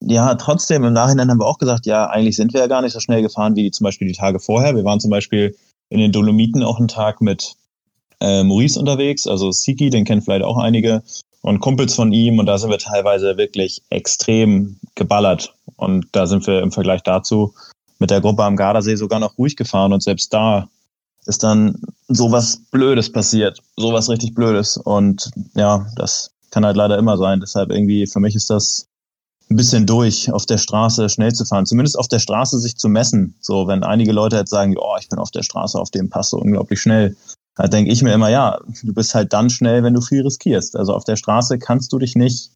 ja, trotzdem im Nachhinein haben wir auch gesagt, ja, eigentlich sind wir ja gar nicht so schnell gefahren wie zum Beispiel die Tage vorher. Wir waren zum Beispiel in den Dolomiten auch einen Tag mit äh, Maurice unterwegs, also Siki, den kennen vielleicht auch einige, und Kumpels von ihm, und da sind wir teilweise wirklich extrem geballert. Und da sind wir im Vergleich dazu mit der Gruppe am Gardasee sogar noch ruhig gefahren und selbst da ist dann sowas Blödes passiert, sowas richtig Blödes und ja, das kann halt leider immer sein, deshalb irgendwie, für mich ist das ein bisschen durch, auf der Straße schnell zu fahren, zumindest auf der Straße sich zu messen, so, wenn einige Leute halt sagen, oh, ich bin auf der Straße, auf dem Pass so unglaublich schnell, da denke ich mir immer, ja, du bist halt dann schnell, wenn du viel riskierst, also auf der Straße kannst du dich nicht,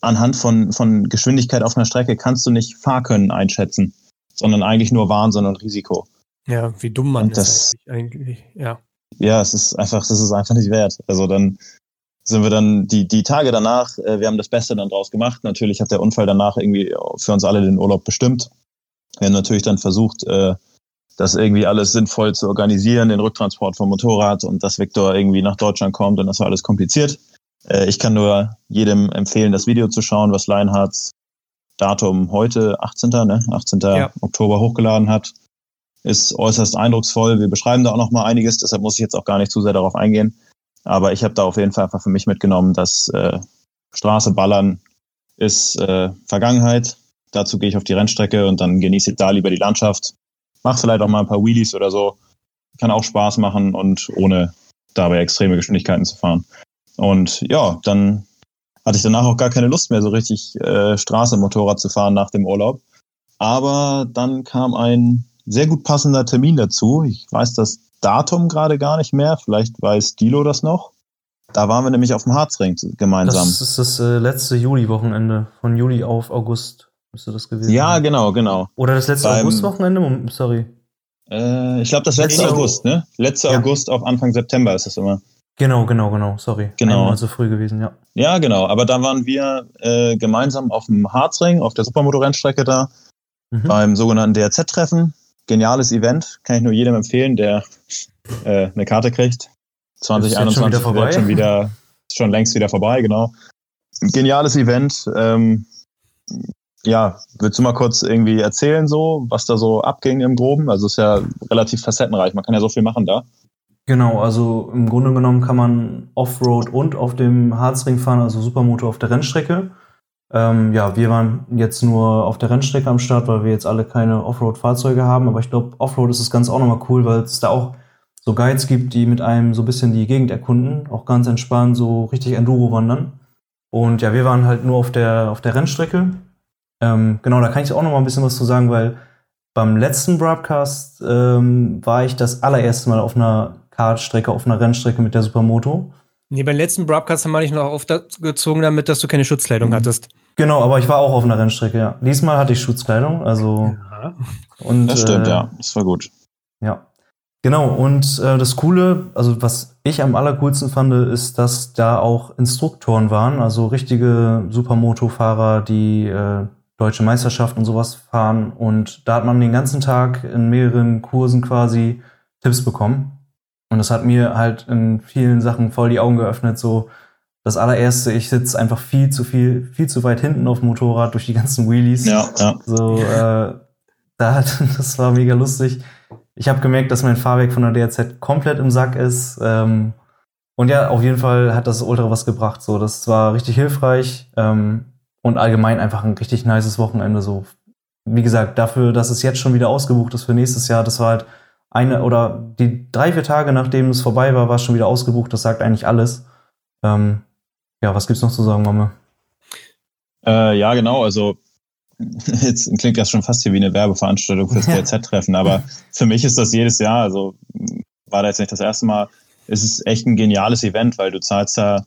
anhand von, von Geschwindigkeit auf einer Strecke, kannst du nicht Fahrkönnen einschätzen, sondern eigentlich nur Wahnsinn und Risiko. Ja, wie dumm man das, ist eigentlich, ja. Ja, es ist einfach, das ist einfach nicht wert. Also dann sind wir dann, die, die Tage danach, wir haben das Beste dann draus gemacht. Natürlich hat der Unfall danach irgendwie für uns alle den Urlaub bestimmt. Wir haben natürlich dann versucht, das irgendwie alles sinnvoll zu organisieren, den Rücktransport vom Motorrad und dass Victor irgendwie nach Deutschland kommt und das war alles kompliziert. Ich kann nur jedem empfehlen, das Video zu schauen, was Leinhards Datum heute, achtzehnten. Ne? achtzehnten. Ja. Oktober hochgeladen hat. Ist äußerst eindrucksvoll. Wir beschreiben da auch noch mal einiges, deshalb muss ich jetzt auch gar nicht zu sehr darauf eingehen. Aber ich habe da auf jeden Fall einfach für mich mitgenommen, dass äh, Straße ballern ist äh, Vergangenheit. Dazu gehe ich auf die Rennstrecke und dann genieße ich da lieber die Landschaft. Mach vielleicht auch mal ein paar Wheelies oder so. Kann auch Spaß machen und ohne dabei extreme Geschwindigkeiten zu fahren. Und ja, dann hatte ich danach auch gar keine Lust mehr, so richtig äh, Straße Motorrad zu fahren nach dem Urlaub. Aber dann kam ein sehr gut passender Termin dazu. Ich weiß das Datum gerade gar nicht mehr. Vielleicht weiß Dilo das noch. Da waren wir nämlich auf dem Harzring gemeinsam. Das ist das äh, letzte Juli-Wochenende. Von Juli auf August müsste das gewesen sein. Ja, genau, genau. Oder das letzte Beim, August-Wochenende? Sorry. Äh, ich glaube, das letzte Letz August, ne? Letzter ja. August auf Anfang September ist das immer. Genau, genau, genau. Sorry. Genau. Einmal zu früh gewesen, ja. Ja, genau. Aber da waren wir äh, gemeinsam auf dem Harzring, auf der Supermotorrennstrecke da, mhm. beim sogenannten D R Z-Treffen. Geniales Event. Kann ich nur jedem empfehlen, der äh, eine Karte kriegt. zwanzig einundzwanzig schon wieder, schon wieder schon längst wieder vorbei, genau. Geniales Event. Ähm, ja, willst du mal kurz irgendwie erzählen, so, was da so abging im Groben? Also es ist ja relativ facettenreich, man kann ja so viel machen da. Genau, also im Grunde genommen kann man Offroad und auf dem Harzring fahren, also Supermotor auf der Rennstrecke. Ähm, ja, wir waren jetzt nur auf der Rennstrecke am Start, weil wir jetzt alle keine Offroad-Fahrzeuge haben, aber ich glaube, Offroad ist das Ganze auch nochmal cool, weil es da auch so Guides gibt, die mit einem so ein bisschen die Gegend erkunden, auch ganz entspannt so richtig Enduro wandern. Und ja, wir waren halt nur auf der, auf der Rennstrecke. Ähm, genau, da kann ich auch noch mal ein bisschen was zu sagen, weil beim letzten Broadcast ähm, war ich das allererste Mal auf einer Kartstrecke, auf einer Rennstrecke mit der Supermoto. Nee, beim letzten Broadcast haben wir dich noch aufgezogen damit, dass du keine Schutzkleidung mhm. hattest. Genau, aber ich war auch auf einer Rennstrecke, ja. Diesmal hatte ich Schutzkleidung, also. Ja. Und, das stimmt, äh, ja. Das war gut. Ja. Genau, und äh, das Coole, also was ich am allercoolsten fand, ist, dass da auch Instruktoren waren, also richtige Supermoto-Fahrer, die äh, deutsche Meisterschaften und sowas fahren. Und da hat man den ganzen Tag in mehreren Kursen quasi Tipps bekommen. Und das hat mir halt in vielen Sachen voll die Augen geöffnet. So das allererste, ich sitze einfach viel zu viel, viel zu weit hinten auf dem Motorrad durch die ganzen Wheelies. Ja, ja. So, äh, da hat, das war mega lustig. Ich habe gemerkt, dass mein Fahrwerk von der D R Z komplett im Sack ist. Ähm, und ja, auf jeden Fall hat das Ultra was gebracht. So, das war richtig hilfreich ähm, und allgemein einfach ein richtig nices Wochenende. So, wie gesagt, dafür, dass es jetzt schon wieder ausgebucht ist für nächstes Jahr, das war halt eine oder die drei, vier Tage, nachdem es vorbei war, war es schon wieder ausgebucht. Das sagt eigentlich alles. Ähm, ja, was gibt's noch zu sagen, Momme? Äh, ja, genau, also jetzt klingt das schon fast hier wie eine Werbeveranstaltung fürs D R Z-Treffen, aber für mich ist das jedes Jahr, also war da jetzt nicht das erste Mal, es ist echt ein geniales Event, weil du zahlst da,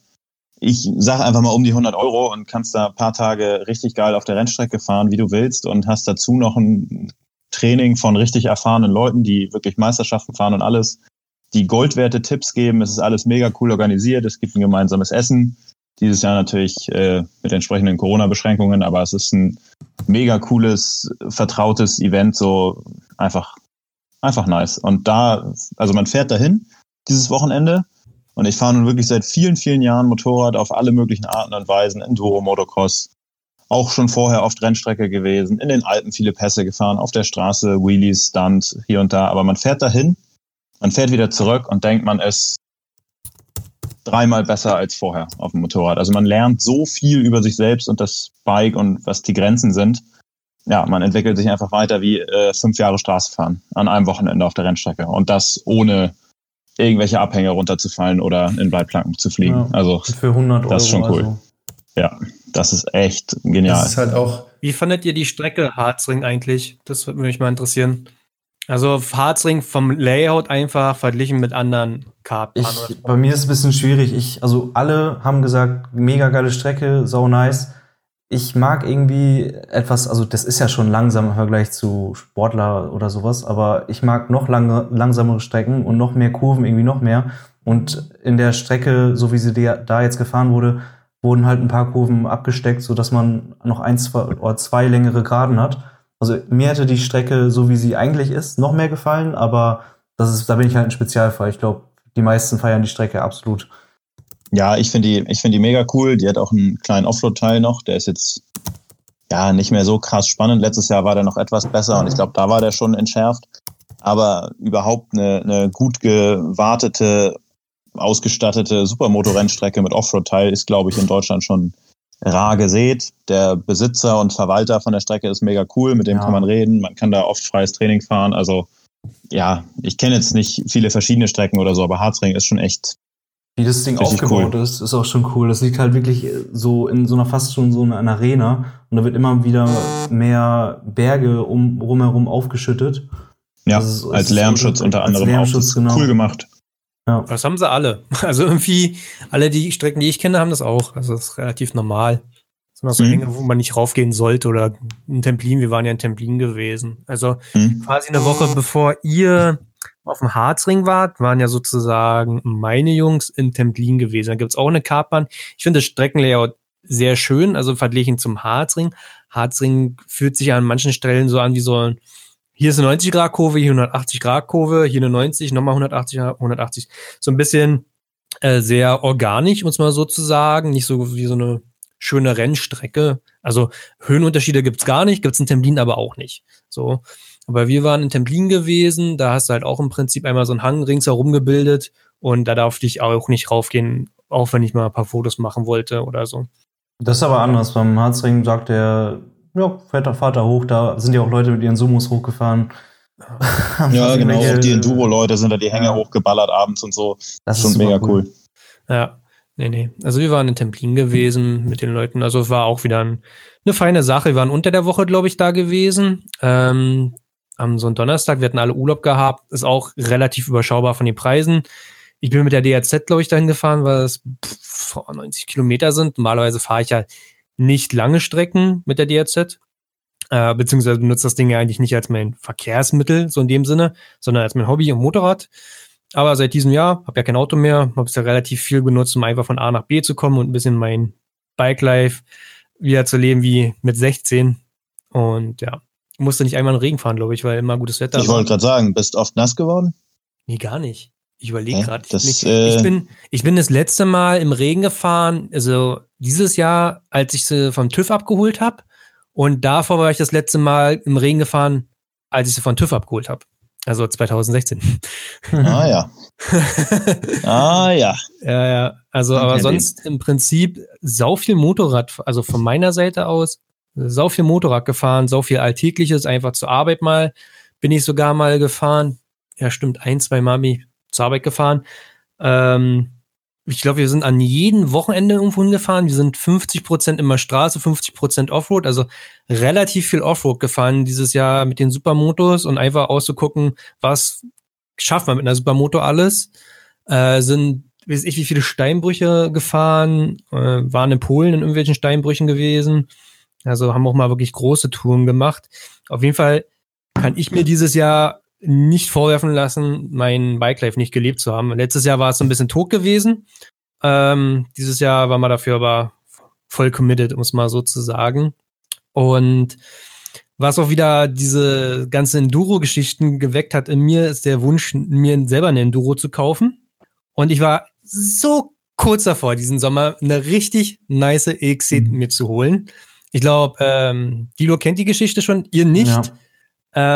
ich sag einfach mal um die hundert Euro und kannst da ein paar Tage richtig geil auf der Rennstrecke fahren, wie du willst und hast dazu noch ein Training von richtig erfahrenen Leuten, die wirklich Meisterschaften fahren und alles, die goldwerte Tipps geben, es ist alles mega cool organisiert, es gibt ein gemeinsames Essen, dieses Jahr natürlich äh, mit entsprechenden Corona-Beschränkungen, aber es ist ein mega cooles, vertrautes Event, so einfach einfach nice. Und da, also man fährt dahin dieses Wochenende und ich fahre nun wirklich seit vielen, vielen Jahren Motorrad auf alle möglichen Arten und Weisen, Enduro, Motocross, auch schon vorher oft Rennstrecke gewesen, in den Alpen viele Pässe gefahren, auf der Straße, Wheelies, Stunt, hier und da, aber man fährt dahin, man fährt wieder zurück und denkt, man ist dreimal besser als vorher auf dem Motorrad. Also man lernt so viel über sich selbst und das Bike und was die Grenzen sind. Ja, man entwickelt sich einfach weiter wie äh, fünf Jahre Straßenfahren an einem Wochenende auf der Rennstrecke. Und das ohne irgendwelche Abhänge runterzufallen oder in Bleiplanken zu fliegen. Ja, also für hundert Euro. Das ist schon cool. Also. Ja, das ist echt genial. Das ist halt auch. Wie fandet ihr die Strecke Harzring eigentlich? Das würde mich mal interessieren. Also Harzring vom Layout einfach verglichen mit anderen Karten. Ich, bei mir ist es ein bisschen schwierig. Ich, also alle haben gesagt, mega geile Strecke, sau nice. Ich mag irgendwie etwas, also das ist ja schon langsam im Vergleich zu Sportler oder sowas, aber ich mag noch lange, langsamere Strecken und noch mehr Kurven, irgendwie noch mehr. Und in der Strecke, so wie sie da jetzt gefahren wurde, wurden halt ein paar Kurven abgesteckt, sodass man noch ein, zwei oder zwei längere Geraden hat. Also mir hätte die Strecke, so wie sie eigentlich ist, noch mehr gefallen, aber das ist, da bin ich halt ein Spezialfall. Ich glaube, die meisten feiern die Strecke absolut. Ja, ich finde die, ich finde die mega cool. Die hat auch einen kleinen Offroad-Teil noch. Der ist jetzt ja nicht mehr so krass spannend. Letztes Jahr war der noch etwas besser und ich glaube, da war der schon entschärft. Aber überhaupt eine, eine gut gewartete, ausgestattete Supermotorrennstrecke mit Offroad-Teil ist, glaube ich, in Deutschland schon rar gesät. Der Besitzer und Verwalter von der Strecke ist mega cool, mit dem ja. kann man reden, man kann da oft freies Training fahren, also ja, ich kenne jetzt nicht viele verschiedene Strecken oder so, aber Harzring ist schon echt. Wie das Ding aufgebaut cool. ist, ist auch schon cool. Das liegt halt wirklich so in so einer, fast schon so einer Arena und da wird immer wieder mehr Berge um, rumherum aufgeschüttet. Ja, also als Lärmschutz unter anderem als Lärmschutz, auch. Genau. Cool gemacht. Ja. Das haben sie alle. Also irgendwie, alle die Strecken, die ich kenne, haben das auch. Also das ist relativ normal. Das sind auch so mhm. Dinge, wo man nicht raufgehen sollte oder in Templin. Wir waren ja in Templin gewesen. Also mhm. quasi eine Woche bevor ihr auf dem Harzring wart, waren ja sozusagen meine Jungs in Templin gewesen. Da gibt es auch eine Kartbahn. Ich finde das Streckenlayout sehr schön, also verglichen zum Harzring. Harzring fühlt sich an manchen Stellen so an wie so ein, hier ist eine neunzig Grad Kurve, hier hundertachtzig Grad Kurve, hier eine neunzig, nochmal hundertachtzig, hundertachtzig. So ein bisschen äh, sehr organisch, um es mal so zu sagen. Nicht so wie so eine schöne Rennstrecke. Also Höhenunterschiede gibt's gar nicht, gibt's in Templin aber auch nicht. So. Aber wir waren in Templin gewesen, da hast du halt auch im Prinzip einmal so einen Hang ringsherum gebildet und da darf ich auch nicht raufgehen, auch wenn ich mal ein paar Fotos machen wollte oder so. Das ist aber anders. Beim Harzring sagt er, ja, fährt der Vater hoch, da sind ja auch Leute mit ihren Sumos hochgefahren. Ja, genau, auch die Enduro-Leute sind da die Hänger ja. hochgeballert abends und so. Das ist schon mega cool. cool. Ja, nee, nee. Also wir waren in Templin gewesen mit den Leuten, also es war auch wieder ein, eine feine Sache. Wir waren unter der Woche, glaube ich, da gewesen. Ähm, am so einen Donnerstag, wir hatten alle Urlaub gehabt, ist auch relativ überschaubar von den Preisen. Ich bin mit der D R Z, glaube ich, dahin gefahren, weil es neunzig Kilometer sind. Normalerweise fahre ich ja nicht lange Strecken mit der D R Z, äh, beziehungsweise benutze das Ding ja eigentlich nicht als mein Verkehrsmittel, so in dem Sinne, sondern als mein Hobby und Motorrad. Aber seit diesem Jahr habe ja kein Auto mehr, habe es ja relativ viel benutzt, um einfach von A nach B zu kommen und ein bisschen mein Bike-Life wieder zu leben wie mit sechzehn. Und ja, musste nicht einmal in den Regen fahren, glaube ich, weil immer gutes Wetter war. Ich wollte gerade sagen, bist oft nass geworden? Nee, gar nicht. Ich überlege ja, gerade. Ich, äh, ich, bin, ich bin das letzte Mal im Regen gefahren, also dieses Jahr, als ich sie vom TÜV abgeholt habe. Und davor war ich das letzte Mal im Regen gefahren, als ich sie vom TÜV abgeholt habe. Also zwanzig sechzehn. Ah ja. ah ja. Ja, ja. Also, aber sonst im Prinzip sau viel Motorrad, also von meiner Seite aus, sau viel Motorrad gefahren, sau viel Alltägliches, einfach zur Arbeit mal. Bin ich sogar mal gefahren. Ja, stimmt, ein, zwei Mal zur Arbeit gefahren. Ähm, ich glaube, wir sind an jedem Wochenende irgendwo hingefahren. Wir sind fünfzig Prozent immer Straße, fünfzig Prozent Offroad, also relativ viel Offroad gefahren dieses Jahr mit den Supermotos und einfach auszugucken, was schafft man mit einer Supermoto alles. Äh, sind, weiß ich, wie viele Steinbrüche gefahren, äh, waren in Polen in irgendwelchen Steinbrüchen gewesen. Also haben auch mal wirklich große Touren gemacht. Auf jeden Fall kann ich mir dieses Jahr nicht vorwerfen lassen, mein Bike-Life nicht gelebt zu haben. Letztes Jahr war es so ein bisschen tot gewesen. Ähm, dieses Jahr war man dafür aber voll committed, um es mal so zu sagen. Und was auch wieder diese ganze Enduro-Geschichten geweckt hat in mir, ist der Wunsch, mir selber eine Enduro zu kaufen. Und ich war so kurz davor, diesen Sommer eine richtig nice E X C mhm. mir zu holen. Ich glaube, ähm, Dilo kennt die Geschichte schon, ihr nicht. Ja.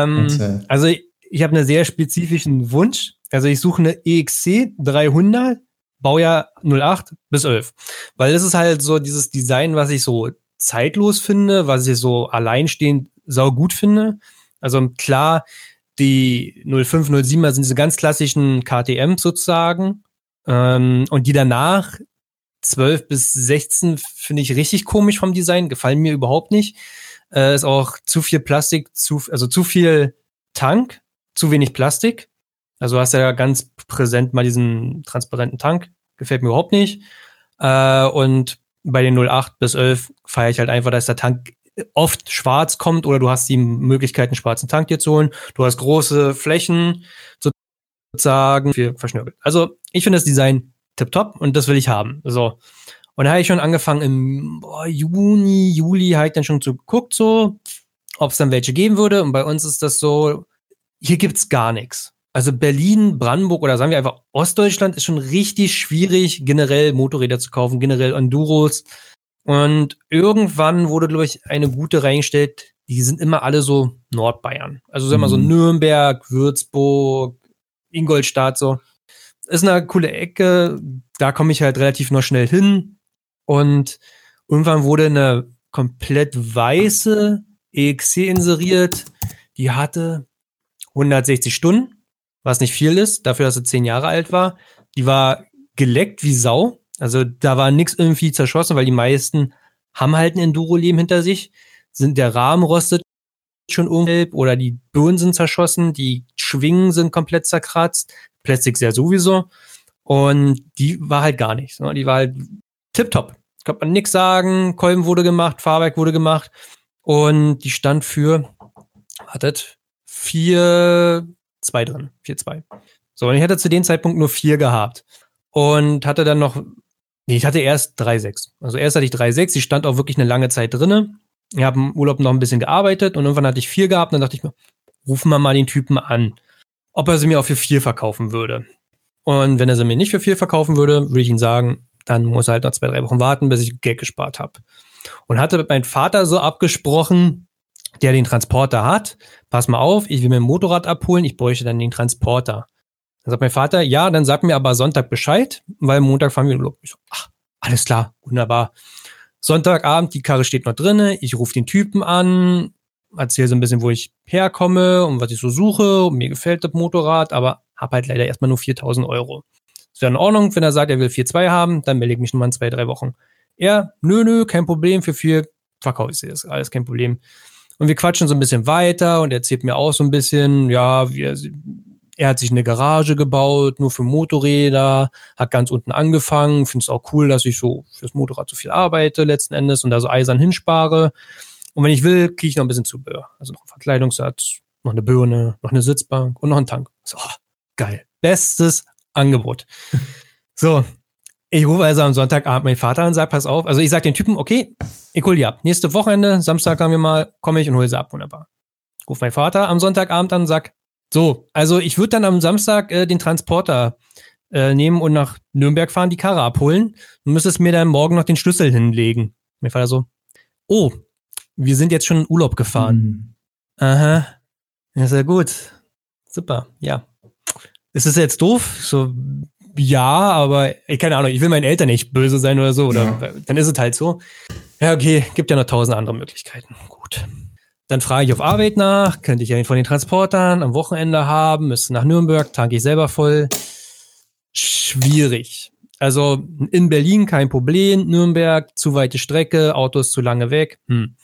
Ähm, okay. Also ich habe einen sehr spezifischen Wunsch. Also ich suche eine E X C dreihundert, Baujahr null acht bis elf. Weil das ist halt so dieses Design, was ich so zeitlos finde, was ich so alleinstehend saugut finde. Also klar, die null fünf, null siebener sind diese ganz klassischen K T Ms sozusagen. Ähm, und die danach, zwölf bis sechzehn, finde ich richtig komisch vom Design. Gefallen mir überhaupt nicht. Äh, ist auch zu viel Plastik, zu, also zu viel Tank. Zu wenig Plastik. Also hast du ja ganz präsent mal diesen transparenten Tank. Gefällt mir überhaupt nicht. Äh, und bei den null acht bis elf feiere ich halt einfach, dass der Tank oft schwarz kommt oder du hast die Möglichkeit, einen schwarzen Tank dir zu holen. Du hast große Flächen sozusagen für verschnörkelt. Also ich finde das Design tipptopp und das will ich haben. So. Und da habe ich schon angefangen im boah, Juni, Juli habe ich dann schon so geguckt, so, ob es dann welche geben würde. Und bei uns ist das so, hier gibt's gar nichts. Also Berlin, Brandenburg oder sagen wir einfach Ostdeutschland ist schon richtig schwierig, generell Motorräder zu kaufen, generell Enduros. Und irgendwann wurde, glaube ich, eine gute reingestellt. Die sind immer alle so Nordbayern. Also sagen wir mhm. so Nürnberg, Würzburg, Ingolstadt, so. Ist eine coole Ecke. Da komme ich halt relativ noch schnell hin. Und irgendwann wurde eine komplett weiße E X C inseriert. Die hatte hundertsechzig Stunden, was nicht viel ist, dafür, dass sie zehn Jahre alt war. Die war geleckt wie Sau. Also da war nichts irgendwie zerschossen, weil die meisten haben halt ein Enduro-Leben hinter sich. Sind der Rahmen rostet schon umgelb oder die Birnen sind zerschossen, die Schwingen sind komplett zerkratzt. Plastik sehr sowieso. Und die war halt gar nichts. Ne? Die war halt tipptopp. Kann man nichts sagen. Kolben wurde gemacht, Fahrwerk wurde gemacht. Und die stand für, wartet, vier zwei drin. vier zwei. So, und ich hatte zu dem Zeitpunkt nur vier gehabt. Und hatte dann noch, nee, ich hatte erst drei sechs. Also erst hatte ich drei sechs. Die stand auch wirklich eine lange Zeit drinne. Ich habe im Urlaub noch ein bisschen gearbeitet und irgendwann hatte ich vier gehabt. Dann dachte ich mir, rufen wir mal den Typen an, ob er sie mir auch für vier verkaufen würde. Und wenn er sie mir nicht für vier verkaufen würde, würde ich ihm sagen, dann muss er halt noch zwei, drei Wochen warten, bis ich Geld gespart habe. Und hatte mit meinem Vater so abgesprochen, der den Transporter hat, pass mal auf, ich will mir ein Motorrad abholen, ich bräuchte dann den Transporter. Dann sagt mein Vater, ja, dann sag mir aber Sonntag Bescheid, weil Montag fahren wir in Urlaub. Ich so, ach, alles klar, wunderbar. Sonntagabend, die Karre steht noch drinne, ich rufe den Typen an, erzähle so ein bisschen, wo ich herkomme und was ich so suche und mir gefällt das Motorrad, aber habe halt leider erstmal nur viertausend Euro. Das wäre in Ordnung, wenn er sagt, er will vier zwei haben, dann melde ich mich nochmal in zwei, drei Wochen. Er, nö, nö, kein Problem, für vier verkaufe ich es, alles kein Problem. Und wir quatschen so ein bisschen weiter und er erzählt mir auch so ein bisschen, ja, wir, er hat sich eine Garage gebaut, nur für Motorräder, hat ganz unten angefangen, finde es auch cool, dass ich so fürs Motorrad so viel arbeite letzten Endes und da so eisern hinspare. Und wenn ich will, kriege ich noch ein bisschen Zubehör. Also noch einen Verkleidungssatz, noch eine Birne, noch eine Sitzbank und noch einen Tank. So, oh, geil. Bestes Angebot. So, ich rufe also am Sonntagabend meinen Vater an und sage, pass auf. Also ich sage den Typen, okay, ich hole die ab. Nächste Wochenende, Samstag haben wir mal, komme ich und hole sie ab. Wunderbar. Ich rufe meinen Vater am Sonntagabend an und sage, so, also ich würde dann am Samstag äh, den Transporter äh, nehmen und nach Nürnberg fahren, die Karre abholen. Du müsstest mir dann morgen noch den Schlüssel hinlegen. Mein Vater so, oh, wir sind jetzt schon in Urlaub gefahren. Mhm. Aha. Ja, sehr gut. Super, ja. Ist das jetzt doof? So, ja, aber ich, keine Ahnung, ich will meinen Eltern nicht böse sein oder so. Oder ja. Dann ist es halt so. Ja, okay, gibt ja noch tausend andere Möglichkeiten. Gut. Dann frage ich auf Arbeit nach, könnte ich ja von den Transportern am Wochenende haben, müsste nach Nürnberg, tanke ich selber voll. Schwierig. Also in Berlin kein Problem, Nürnberg, zu weite Strecke, Autos zu lange weg. Hm.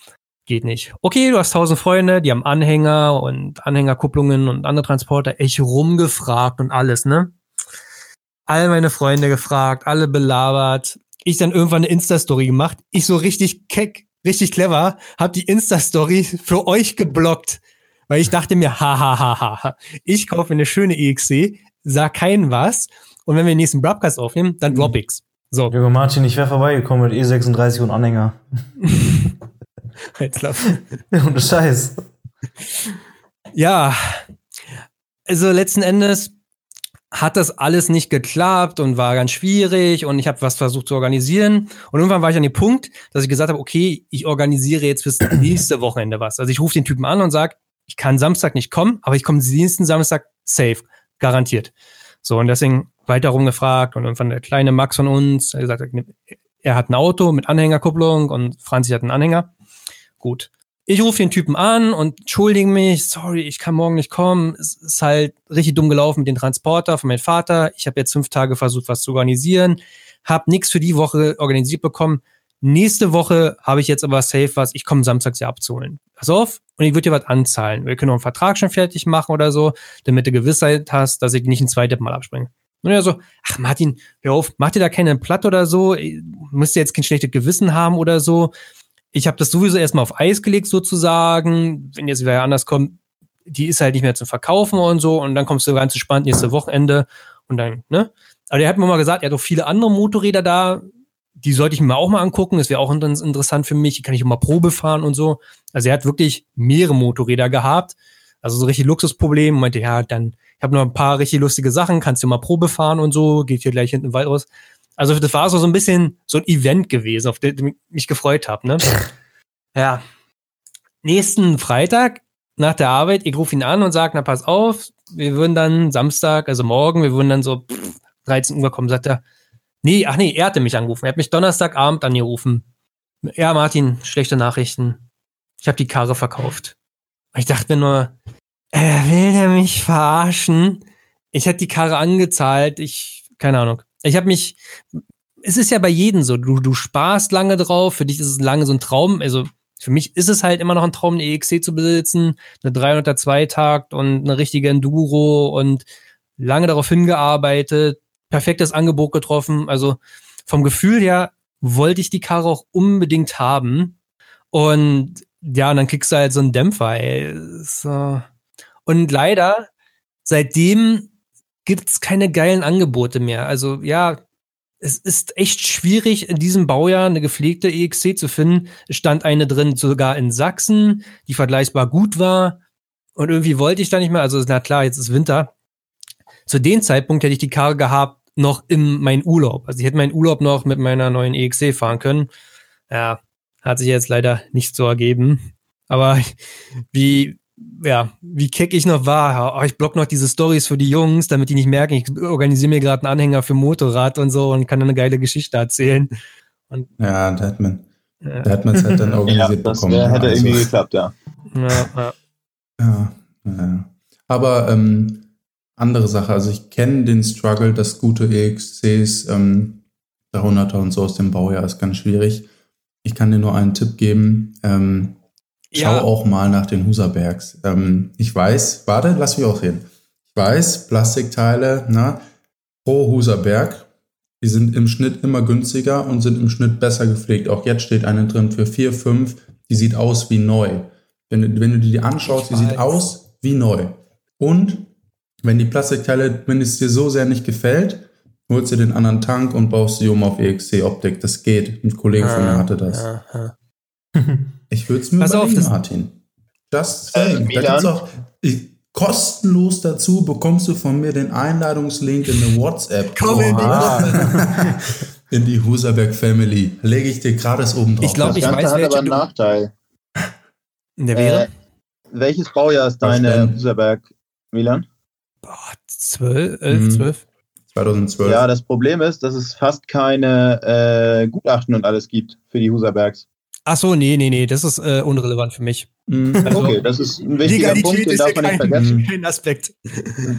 Geht nicht. Okay, du hast tausend Freunde, die haben Anhänger und Anhängerkupplungen und andere Transporter. Echt rumgefragt und alles, ne? All meine Freunde gefragt, alle belabert. Ich dann irgendwann eine Insta-Story gemacht. Ich so richtig keck, richtig clever, hab die Insta-Story für euch geblockt. Weil ich dachte mir, ha, ha, ha, ha. Ich kaufe eine schöne E X C, sah keinen was. Und wenn wir den nächsten Broadcast aufnehmen, dann drop ich's. So. Junge Martin, ich wäre vorbeigekommen mit E sechsunddreißig und Anhänger. Und Scheiß. Ja, also letzten Endes hat das alles nicht geklappt und war ganz schwierig und ich habe was versucht zu organisieren und irgendwann war ich an dem Punkt, dass ich gesagt habe, okay, ich organisiere jetzt bis nächste Wochenende was. Also ich rufe den Typen an und sage, ich kann Samstag nicht kommen, aber ich komme nächsten Samstag safe, garantiert. So, und deswegen weiter rumgefragt und irgendwann der kleine Max von uns, der gesagt hat, er hat ein Auto mit Anhängerkupplung und Franzi hat einen Anhänger. Gut. Ich rufe den Typen an und entschuldige mich, sorry, ich kann morgen nicht kommen. Es ist halt richtig dumm gelaufen mit dem Transporter von meinem Vater. Ich habe jetzt fünf Tage versucht, was zu organisieren. Habe nichts für die Woche organisiert bekommen. Nächste Woche habe ich jetzt aber safe was. Ich komme samstags ja abzuholen. Pass auf, und ich würde dir was anzahlen. Wir können auch einen Vertrag schon fertig machen oder so, damit du Gewissheit hast, dass ich nicht ein zweites Mal abspringe. Und er so, ach Martin, hör auf, mach dir da keinen Platt oder so. Du musst ja jetzt kein schlechtes Gewissen haben oder so. Ich habe das sowieso erstmal auf Eis gelegt sozusagen. Wenn jetzt wieder anders kommt, die ist halt nicht mehr zu verkaufen und so. Und dann kommst du ganz entspannt nächste Wochenende. Und dann, ne? Aber der hat mir mal gesagt, er hat auch viele andere Motorräder da. Die sollte ich mir auch mal angucken. Das wäre auch interessant für mich. Die kann ich auch mal Probe fahren und so. Also er hat wirklich mehrere Motorräder gehabt. Also so richtig Luxusproblem. Und meinte, ja, dann, ich habe noch ein paar richtig lustige Sachen. Kannst du mal Probe fahren und so. Geht hier gleich hinten im Wald raus. Also das war so so ein bisschen so ein Event gewesen, auf das ich mich gefreut habe, ne? Ja. Nächsten Freitag nach der Arbeit, ich rufe ihn an und sage, na pass auf, wir würden dann Samstag, also morgen, wir würden dann so pff, dreizehn Uhr kommen, sagt er. Nee, ach nee, er hatte mich angerufen. Er hat mich Donnerstagabend angerufen. Ja, Martin, schlechte Nachrichten. Ich habe die Karre verkauft. Und ich dachte mir nur, äh, will der mich verarschen? Ich hätte die Karre angezahlt. Ich, keine Ahnung. Ich habe mich, es ist ja bei jedem so, du, du sparst lange drauf, für dich ist es lange so ein Traum, also für mich ist es halt immer noch ein Traum, eine E X C zu besitzen, eine dreihundertzwei-Takt und eine richtige Enduro und lange darauf hingearbeitet, perfektes Angebot getroffen. Also vom Gefühl her wollte ich die Karre auch unbedingt haben. Und ja, und dann kriegst du halt so einen Dämpfer, ey. So. Und leider, seitdem gibt's keine geilen Angebote mehr. Also ja, es ist echt schwierig, in diesem Baujahr eine gepflegte E X C zu finden. Es stand eine drin, sogar in Sachsen, die vergleichbar gut war. Und irgendwie wollte ich da nicht mehr. Also na klar, jetzt ist Winter. Zu dem Zeitpunkt hätte ich die Karre gehabt, noch in meinen Urlaub. Also ich hätte meinen Urlaub noch mit meiner neuen E X C fahren können. Ja, hat sich jetzt leider nicht so ergeben. Aber wie, ja, wie keck ich noch war. Oh, ich block noch diese Stories für die Jungs, damit die nicht merken, ich organisiere mir gerade einen Anhänger für Motorrad und so und kann dann eine geile Geschichte erzählen. Und ja, da hat man ja. da hat man es halt dann organisiert ja, das bekommen. Das hätte also irgendwie geklappt, ja. Ja, ja. ja, ja. Aber ähm, andere Sache, also ich kenne den Struggle, dass gute E X Cs, ähm, dreihunderter und so aus dem Baujahr ist ganz schwierig. Ich kann dir nur einen Tipp geben, ähm, ja. Schau auch mal nach den Husabergs. Ähm, ich weiß, warte, lass mich auch reden. Ich weiß, Plastikteile, na, pro Husaberg, die sind im Schnitt immer günstiger und sind im Schnitt besser gepflegt. Auch jetzt steht eine drin für vier, fünf, die sieht aus wie neu. Wenn, wenn du die anschaust, die sieht aus wie neu. Und wenn die Plastikteile, wenn es dir so sehr nicht gefällt, holst du den anderen Tank und baust sie um auf E X C-Optik. Das geht. Ein Kollege ah, von mir hatte das. Ah, ah. Ich würde es mir überlegen, Martin. Das äh, da gibt's auch, ich, kostenlos dazu bekommst du von mir den Einladungslink in eine WhatsApp. Komm in die, in die Husaberg Family. Lege ich dir gratis oben drauf. Ich glaube, ich weiß, welcher du... Nachteil. Der wäre? Äh, welches Baujahr ist deine Husaberg, Milan? Boah, zwölf, elf, zwölf. zwanzig zwölf. Ja, das Problem ist, dass es fast keine äh, Gutachten und alles gibt für die Husabergs. Ach so, nee, nee, nee, das ist äh, unrelevant für mich. Mhm. Also, okay, das ist ein wichtiger Punkt, den darf man nicht vergessen. Kein Aspekt.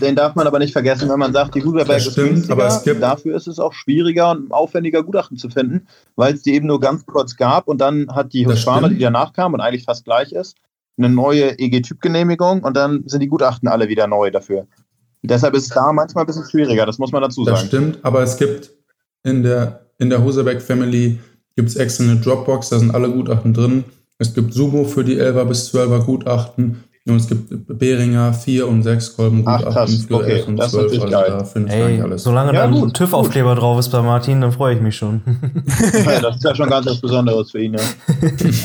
Den darf man aber nicht vergessen, wenn man sagt, die Husaberg ist günstiger, dafür ist es auch schwieriger und aufwendiger Gutachten zu finden, weil es die eben nur ganz kurz gab und dann hat die Husqvarna, die danach kam und eigentlich fast gleich ist, eine neue E G-Typgenehmigung und dann sind die Gutachten alle wieder neu dafür. Deshalb ist es da manchmal ein bisschen schwieriger, das muss man dazu sagen. Das stimmt, aber es gibt in der, in der Husaberg Family gibt es extra eine Dropbox, da sind alle Gutachten drin. Es gibt Sumo für die elfer bis zwölfer Gutachten und es gibt Behringer vier und sechs Kolben Gutachten für okay, elf und zwölf. Das ist also geil. Da finde ich eigentlich alles. Solange ja, da ein TÜV-Aufkleber drauf ist bei Martin, dann freue ich mich schon. Ja, das ist ja schon ganz was Besonderes für ihn. Ja.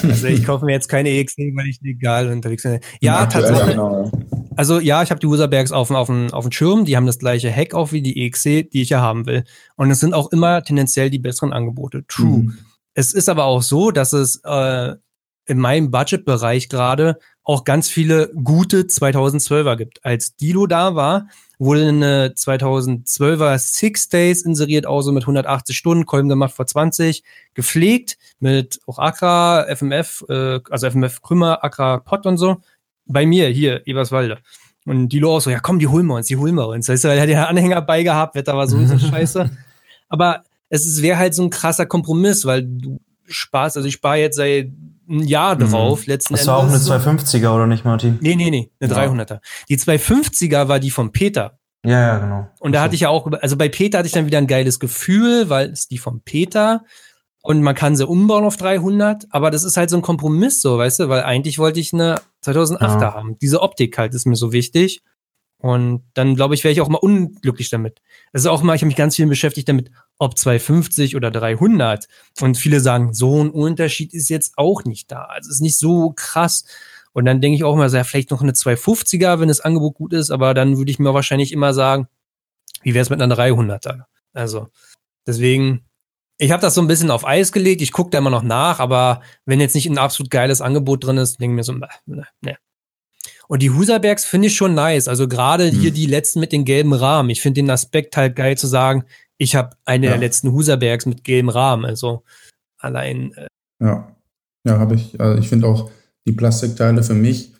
Also ich kaufe mir jetzt keine E X C, weil ich legal unterwegs bin. Ja, tatsächlich. Genau. Also ja, ich habe die Husabergs auf, auf, auf dem Schirm, die haben das gleiche Heck auch wie die E X C, die ich ja haben will. Und es sind auch immer tendenziell die besseren Angebote. True. Mhm. Es ist aber auch so, dass es äh, in meinem Budgetbereich gerade auch ganz viele gute zweitausendzwölfer gibt. Als Dilo da war, wurde eine zweitausendzwölfer Six Days inseriert, auch so mit hundertachtzig Stunden, Kolben gemacht vor zwanzig, gepflegt mit auch Accra, F M F, äh, also F M F Krümmer, Accra Pott und so. Bei mir hier, Eberswalde. Und Dilo auch so, ja komm, die holen wir uns, die holen wir uns. Weißt du, er hat ja Anhänger beigehabt, Wetter war sowieso scheiße. Aber es wäre halt so ein krasser Kompromiss, weil du sparst, also ich spare jetzt seit ein Jahr drauf, mhm. letzten das Endes. Das war auch eine zweihundertfünfziger, oder nicht, Martin? Nee, nee, nee, eine ja. dreihunderter. Die zweihundertfünfziger war die von Peter. Ja, ja, genau. Und da hatte ich ja auch, also bei Peter hatte ich dann wieder ein geiles Gefühl, weil es die von Peter und man kann sie umbauen auf dreihundert, aber das ist halt so ein Kompromiss so, weißt du, weil eigentlich wollte ich eine zweitausendachter ja. haben. Diese Optik halt ist mir so wichtig. Und dann, glaube ich, wäre ich auch mal unglücklich damit. Also auch mal, ich habe mich ganz viel beschäftigt damit, ob zweihundertfünfzig oder dreihundert. Und viele sagen, so ein Unterschied ist jetzt auch nicht da. Also ist nicht so krass. Und dann denke ich auch mal, so, ja, vielleicht noch eine zweihundertfünfziger, wenn das Angebot gut ist. Aber dann würde ich mir wahrscheinlich immer sagen, wie wäre es mit einer dreihunderter? Also deswegen, ich habe das so ein bisschen auf Eis gelegt. Ich gucke da immer noch nach. Aber wenn jetzt nicht ein absolut geiles Angebot drin ist, denke ich mir so, ne, ne. Und die Husabergs finde ich schon nice. Also gerade hm. hier die letzten mit den gelben Rahmen. Ich finde den Aspekt halt geil zu sagen, ich habe eine ja. der letzten Husabergs mit gelbem Rahmen. Also allein. Äh ja, ja habe ich. Also ich finde auch die Plastikteile für mich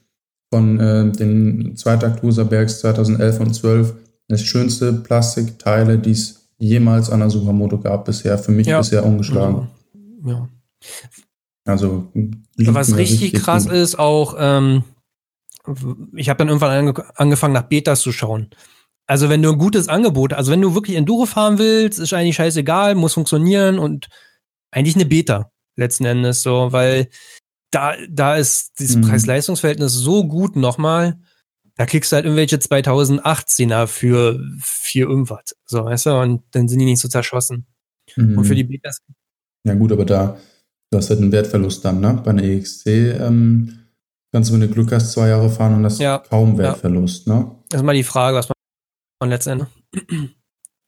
von äh, den Zweitakt Husabergs zweitausendelf und zwölf das schönste Plastikteile, die es jemals an der Supermoto gab bisher. Für mich ja. bisher ungeschlagen. Ja. ja. Also was richtig, richtig krass gut. ist auch. Ähm, Ich habe dann irgendwann ange- angefangen, nach Betas zu schauen. Also wenn du ein gutes Angebot, also wenn du wirklich Enduro fahren willst, ist eigentlich scheißegal, muss funktionieren und eigentlich eine Beta letzten Endes so, weil da, da ist dieses mhm. Preis-Leistungs-Verhältnis so gut nochmal, da kriegst du halt irgendwelche zweitausendachtzehner für vier irgendwas, so, weißt du, und dann sind die nicht so zerschossen. Mhm. Und für die Betas... Ja gut, aber da, du hast halt einen Wertverlust dann, ne? Bei einer E X C ähm, kannst du, wenn du Glück hast, zwei Jahre fahren und hast ja, kaum Wertverlust, ja. ne? Das ist mal die Frage, was man von letztendlich.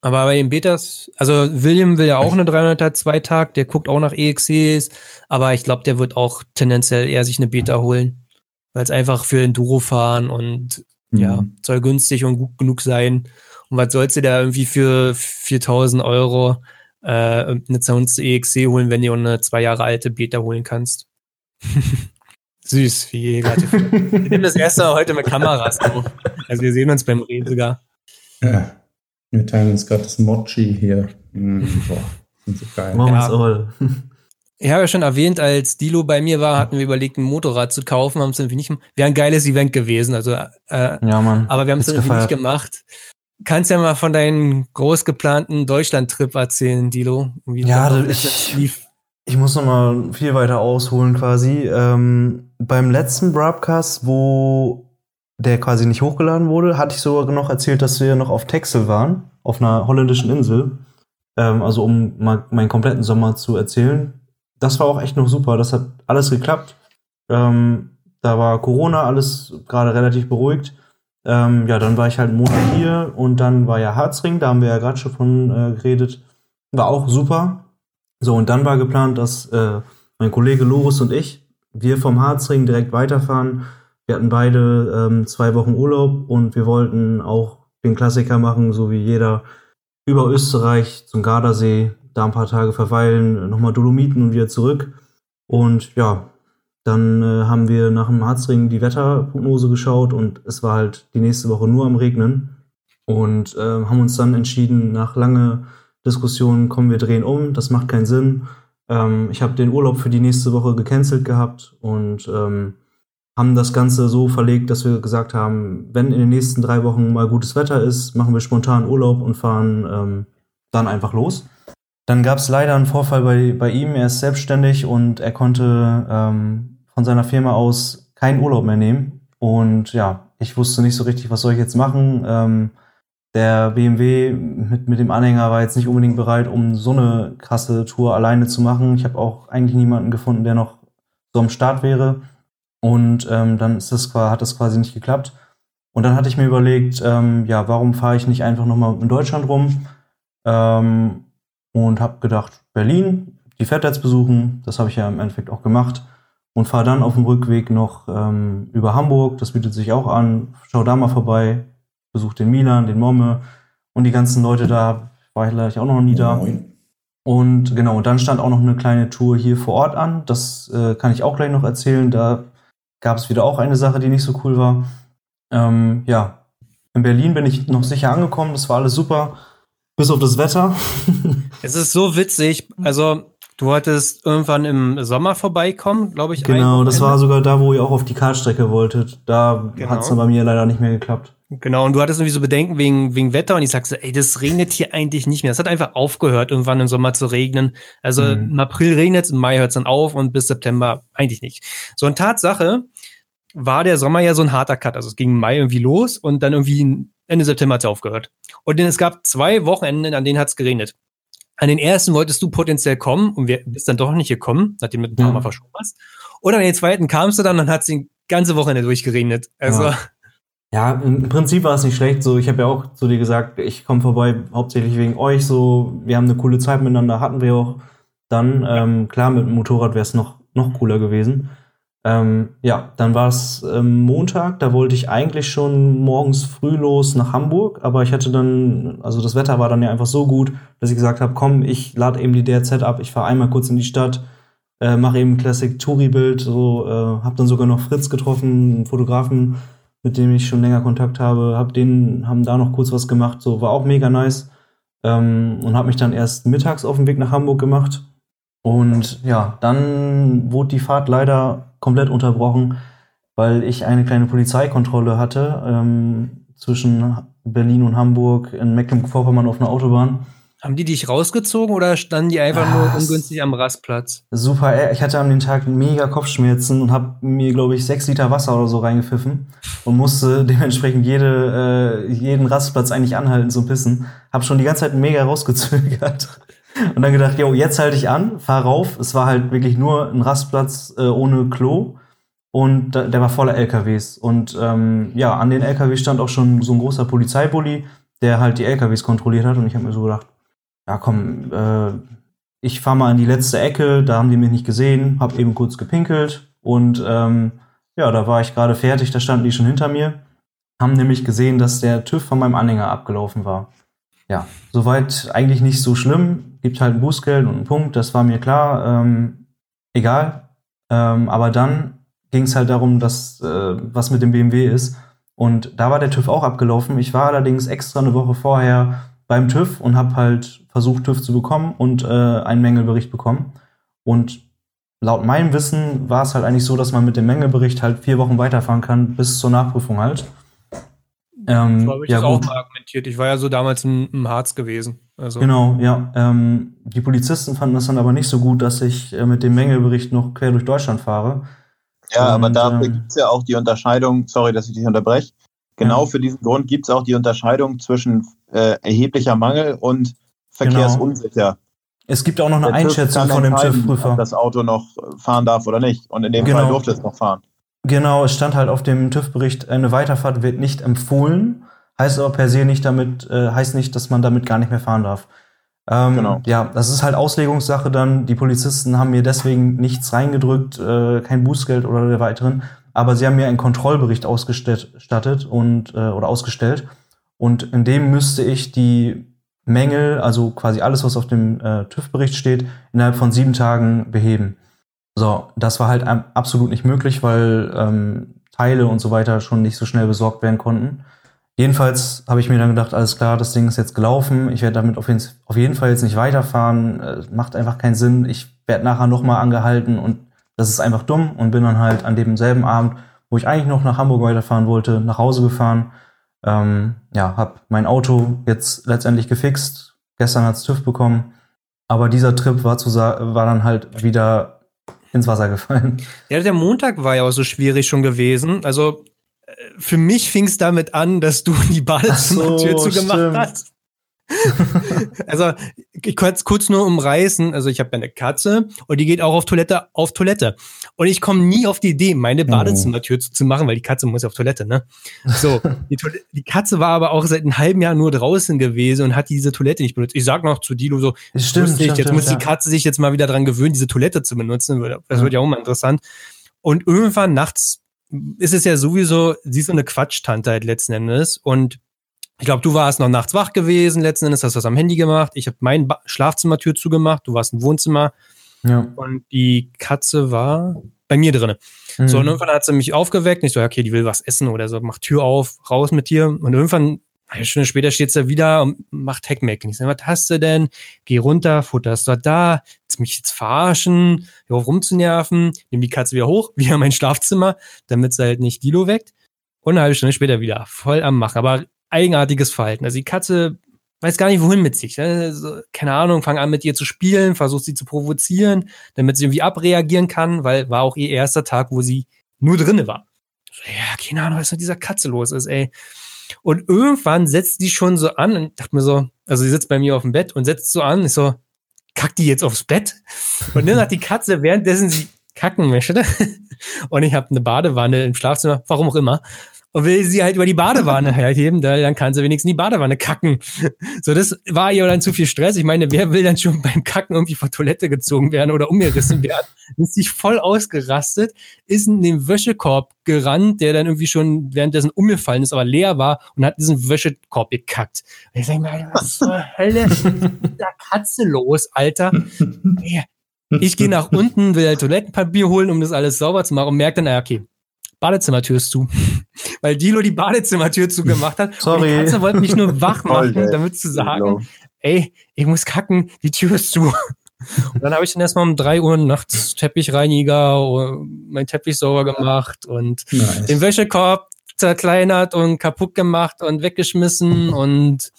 Aber bei den Betas, also William will ja auch eine dreihunderter Zweitakt, der guckt auch nach E X Cs, aber ich glaube, der wird auch tendenziell eher sich eine Beta holen, weil es einfach für Enduro fahren und mhm. ja, soll günstig und gut genug sein. Und was sollst du da irgendwie für viertausend Euro äh, eine zweihundert E X C holen, wenn du eine zwei Jahre alte Beta holen kannst? Süß, wie jeder. Wir nehmen das erste heute mit Kameras auf. Also wir sehen uns beim Reden sogar. Ja. Wir teilen uns gerade das Mochi hier. Mm, boah, sind so geil. Ja. All. Ich habe ja schon erwähnt, als Dilo bei mir war, hatten wir überlegt, ein Motorrad zu kaufen. Haben es irgendwie nicht gemacht. Wäre ein geiles Event gewesen. Also, äh, ja, Mann. Aber wir haben es irgendwie gefeiert. Nicht gemacht. Kannst ja mal von deinem groß geplanten Deutschland-Trip erzählen, Dilo. Wie ja, das ich, lief. Ich muss noch mal viel weiter ausholen quasi. Ähm, beim letzten Broadcast, wo der quasi nicht hochgeladen wurde, hatte ich sogar noch erzählt, dass wir noch auf Texel waren, auf einer holländischen Insel. Ähm, also um mal meinen kompletten Sommer zu erzählen. Das war auch echt noch super, das hat alles geklappt. Ähm, da war Corona, alles gerade relativ beruhigt. Ähm, ja, dann war ich halt einen Monat hier und dann war ja Harzring, da haben wir ja gerade schon von äh, geredet. War auch super. So, und dann war geplant, dass äh, mein Kollege Loris und ich, wir vom Harzring direkt weiterfahren. Wir hatten beide ähm, zwei Wochen Urlaub und wir wollten auch den Klassiker machen, so wie jeder, über Österreich zum Gardasee, da ein paar Tage verweilen, nochmal Dolomiten und wieder zurück. Und ja, dann äh, haben wir nach dem Harzring die Wetterprognose geschaut und es war halt die nächste Woche nur am Regnen. Und äh, haben uns dann entschieden, nach lange Diskussionen, komm, wir drehen um, das macht keinen Sinn. Ähm, ich habe den Urlaub für die nächste Woche gecancelt gehabt und ähm, haben das Ganze so verlegt, dass wir gesagt haben, wenn in den nächsten drei Wochen mal gutes Wetter ist, machen wir spontan Urlaub und fahren ähm, dann einfach los. Dann gab es leider einen Vorfall bei, bei ihm, er ist selbstständig und er konnte ähm, von seiner Firma aus keinen Urlaub mehr nehmen. Und ja, ich wusste nicht so richtig, was soll ich jetzt machen. Ähm, der B M W mit, mit dem Anhänger war jetzt nicht unbedingt bereit, um so eine krasse Tour alleine zu machen. Ich habe auch eigentlich niemanden gefunden, der noch so am Start wäre. Und ähm, dann ist das, hat das quasi nicht geklappt. Und dann hatte ich mir überlegt, ähm, ja, warum fahre ich nicht einfach nochmal in Deutschland rum? Ähm, und habe gedacht, Berlin, die Vetters besuchen, das habe ich ja im Endeffekt auch gemacht. Und fahre dann auf dem Rückweg noch ähm, über Hamburg, das bietet sich auch an. Schau da mal vorbei, besuch den Milan, den Momme und die ganzen Leute da, war ich leider auch noch nie da. Und genau, und dann stand auch noch eine kleine Tour hier vor Ort an, das äh, kann ich auch gleich noch erzählen, da gab es wieder auch eine Sache, die nicht so cool war. Ähm, ja, in Berlin bin ich noch sicher angekommen, das war alles super, bis auf das Wetter. Es ist so witzig, also du wolltest irgendwann im Sommer vorbeikommen, glaube ich. Genau, das war sogar da, wo ihr auch auf die Kartstrecke wolltet, da genau. Hat es dann bei mir leider nicht mehr geklappt. Genau, und du hattest irgendwie so Bedenken wegen, wegen Wetter und ich sagte, so, ey, das regnet hier eigentlich nicht mehr. Es hat einfach aufgehört, irgendwann im Sommer zu regnen. Also mhm. im April regnet es, im Mai hört es dann auf und bis September eigentlich nicht. So, und Tatsache war der Sommer ja so ein harter Cut. Also es ging im Mai irgendwie los und dann irgendwie Ende September hat es aufgehört. Und denn es gab zwei Wochenenden, an denen hat es geregnet. An den ersten wolltest du potenziell kommen und wir bist dann doch nicht gekommen, nachdem du ein paar mhm. Mal verschoben hast. Und an den zweiten kamst du dann und hat es die ganze Wochenende durchgeregnet. Also ja. Ja, im Prinzip war es nicht schlecht. So, ich habe ja auch zu dir gesagt, ich komme vorbei hauptsächlich wegen euch. So, wir haben eine coole Zeit miteinander, hatten wir auch. Dann ähm, klar, mit dem Motorrad wäre es noch noch cooler gewesen. Ähm, ja, dann war es ähm, Montag. Da wollte ich eigentlich schon morgens früh los nach Hamburg, aber ich hatte dann, also das Wetter war dann ja einfach so gut, dass ich gesagt habe, komm, ich lade eben die D R Z ab. Ich fahre einmal kurz in die Stadt, äh, mache eben ein Classic Touri-Bild. So, äh, habe dann sogar noch Fritz getroffen, einen Fotografen, mit dem ich schon länger Kontakt habe, hab denen, haben da noch kurz was gemacht, so war auch mega nice ähm, und habe mich dann erst mittags auf den Weg nach Hamburg gemacht und ja, dann wurde die Fahrt leider komplett unterbrochen, weil ich eine kleine Polizeikontrolle hatte ähm, zwischen Berlin und Hamburg in Mecklenburg-Vorpommern auf einer Autobahn. Haben die dich rausgezogen oder standen die einfach ah, nur ungünstig am Rastplatz? Super, ich hatte an dem Tag mega Kopfschmerzen und habe mir, glaube ich, sechs Liter Wasser oder so reingepfiffen und musste dementsprechend jede, äh, jeden Rastplatz eigentlich anhalten zum Pissen. Hab schon die ganze Zeit mega rausgezögert und dann gedacht, jo, jetzt halte ich an, fahr rauf. Es war halt wirklich nur ein Rastplatz äh, ohne Klo und da, der war voller L K Ws. Und ähm, ja, an den L K W stand auch schon so ein großer Polizeibully, der halt die L K Ws kontrolliert hat und ich habe mir so gedacht, ja komm, äh, ich fahre mal in die letzte Ecke, da haben die mich nicht gesehen, hab eben kurz gepinkelt und ähm, ja, da war ich gerade fertig, da standen die schon hinter mir, haben nämlich gesehen, dass der TÜV von meinem Anhänger abgelaufen war. Ja, soweit eigentlich nicht so schlimm, gibt halt ein Bußgeld und einen Punkt, das war mir klar, ähm, egal, ähm, aber dann ging es halt darum, dass äh, was mit dem B M W ist und da war der TÜV auch abgelaufen, ich war allerdings extra eine Woche vorher beim TÜV und habe halt versucht, TÜV zu bekommen und äh, einen Mängelbericht bekommen. Und laut meinem Wissen war es halt eigentlich so, dass man mit dem Mängelbericht halt vier Wochen weiterfahren kann, bis zur Nachprüfung halt. Ähm, das war ja das auch mal argumentiert. Ich war ja so damals im, im Harz gewesen. Also. Genau, ja. Ähm, die Polizisten fanden das dann aber nicht so gut, dass ich äh, mit dem Mängelbericht noch quer durch Deutschland fahre. Ja, und, aber dafür ähm, gibt es ja auch die Unterscheidung, sorry, dass ich dich unterbreche, genau ja. Für diesen Grund gibt es auch die Unterscheidung zwischen äh, erheblicher Mangel und verkehrsunsicher. Genau. Es gibt auch noch eine der Einschätzung von dem TÜV-Prüfer. Ob das Auto noch fahren darf oder nicht. Und in dem genau. Fall durfte es noch fahren. Genau, es stand halt auf dem TÜV-Bericht, eine Weiterfahrt wird nicht empfohlen, heißt aber per se nicht damit, äh, heißt nicht, dass man damit gar nicht mehr fahren darf. Ähm, genau. Ja, das ist halt Auslegungssache dann. Die Polizisten haben mir deswegen nichts reingedrückt, äh, kein Bußgeld oder der weiteren. Aber sie haben mir einen Kontrollbericht ausgestattet und, äh, oder ausgestellt. Und in dem müsste ich die Mängel, also quasi alles, was auf dem äh, TÜV-Bericht steht, innerhalb von sieben Tagen beheben. So, das war halt absolut nicht möglich, weil ähm, Teile und so weiter schon nicht so schnell besorgt werden konnten. Jedenfalls habe ich mir dann gedacht, alles klar, das Ding ist jetzt gelaufen, ich werde damit auf jeden, auf jeden Fall jetzt nicht weiterfahren, äh, macht einfach keinen Sinn, ich werde nachher nochmal angehalten und das ist einfach dumm und bin dann halt an demselben Abend, wo ich eigentlich noch nach Hamburg weiterfahren wollte, nach Hause gefahren. Ähm, ja, hab mein Auto jetzt letztendlich gefixt. Gestern hat's TÜV bekommen. Aber dieser Trip war, zu war dann halt wieder ins Wasser gefallen. Ja, der Montag war ja auch so schwierig schon gewesen. Also für mich fing's damit an, dass du die Badezimmertür so, zugemacht stimmt. hast. Also ich kann es kurz nur umreißen. Also ich habe ja eine Katze und die geht auch auf Toilette auf Toilette. Und ich komme nie auf die Idee, meine Badezimmertür zu, zu machen, weil die Katze muss ja auf Toilette, ne? So, die, Toilette, die Katze war aber auch seit einem halben Jahr nur draußen gewesen und hat diese Toilette nicht benutzt. Ich sag noch zu Dilo so, stimmt, stimmt, jetzt stimmt, muss ja. die Katze sich jetzt mal wieder dran gewöhnen, diese Toilette zu benutzen. Das ja. wird ja auch mal interessant. Und irgendwann nachts ist es ja sowieso, sie ist so eine Quatschtante halt letzten Endes und ich glaube, du warst noch nachts wach gewesen, letzten Endes hast du was am Handy gemacht. Ich habe meine ba- Schlafzimmertür zugemacht, du warst im Wohnzimmer ja. und die Katze war bei mir drin. Mhm. So, und irgendwann hat sie mich aufgeweckt und ich so, okay, die will was essen oder so, mach Tür auf, raus mit dir. Und irgendwann, eine Stunde später steht sie wieder und macht Heckmeck. Ich so, was hast du denn? Geh runter, Futter ist dort da, willst mich jetzt verarschen, hör auf rumzunerven, nimm die Katze wieder hoch, wieder in mein Schlafzimmer, damit sie halt nicht Dilo weckt. Und eine halbe Stunde später wieder, voll am Machen, aber eigenartiges Verhalten. Also die Katze weiß gar nicht, wohin mit sich. Also, keine Ahnung, fang an mit ihr zu spielen, versucht sie zu provozieren, damit sie irgendwie abreagieren kann, weil war auch ihr erster Tag, wo sie nur drinne war. So, ja, keine Ahnung, was mit dieser Katze los ist, ey. Und irgendwann setzt die schon so an und dachte mir so, also sie sitzt bei mir auf dem Bett und setzt so an, ich so, kack die jetzt aufs Bett? Und dann sagt die Katze, währenddessen sie kacken möchte, und ich habe eine Badewanne im Schlafzimmer, warum auch immer, und will sie halt über die Badewanne halt heben, dann kann sie wenigstens in die Badewanne kacken. So, das war ihr dann zu viel Stress. Ich meine, wer will dann schon beim Kacken irgendwie von Toilette gezogen werden oder umgerissen werden? Ist sich voll ausgerastet, ist in den Wäschekorb gerannt, der dann irgendwie schon währenddessen umgefallen ist, aber leer war und hat diesen Wäschekorb gekackt. Und ich sag mal, was zur Hölle ist mit der Katze los, Alter? Ich gehe nach unten, will halt Toilettenpapier holen, um das alles sauber zu machen und merke dann, naja, okay, Badezimmertür ist zu. Weil Dilo die Badezimmertür zugemacht hat. Sorry. Und die Katze wollte mich nur wach machen, Alter, damit zu sagen, Dilo, ey, ich muss kacken, die Tür ist zu. Und dann habe ich dann erstmal um drei Uhr nachts Teppichreiniger, meinen Teppich sauber gemacht und nice. Den Wäschekorb zerkleinert und kaputt gemacht und weggeschmissen und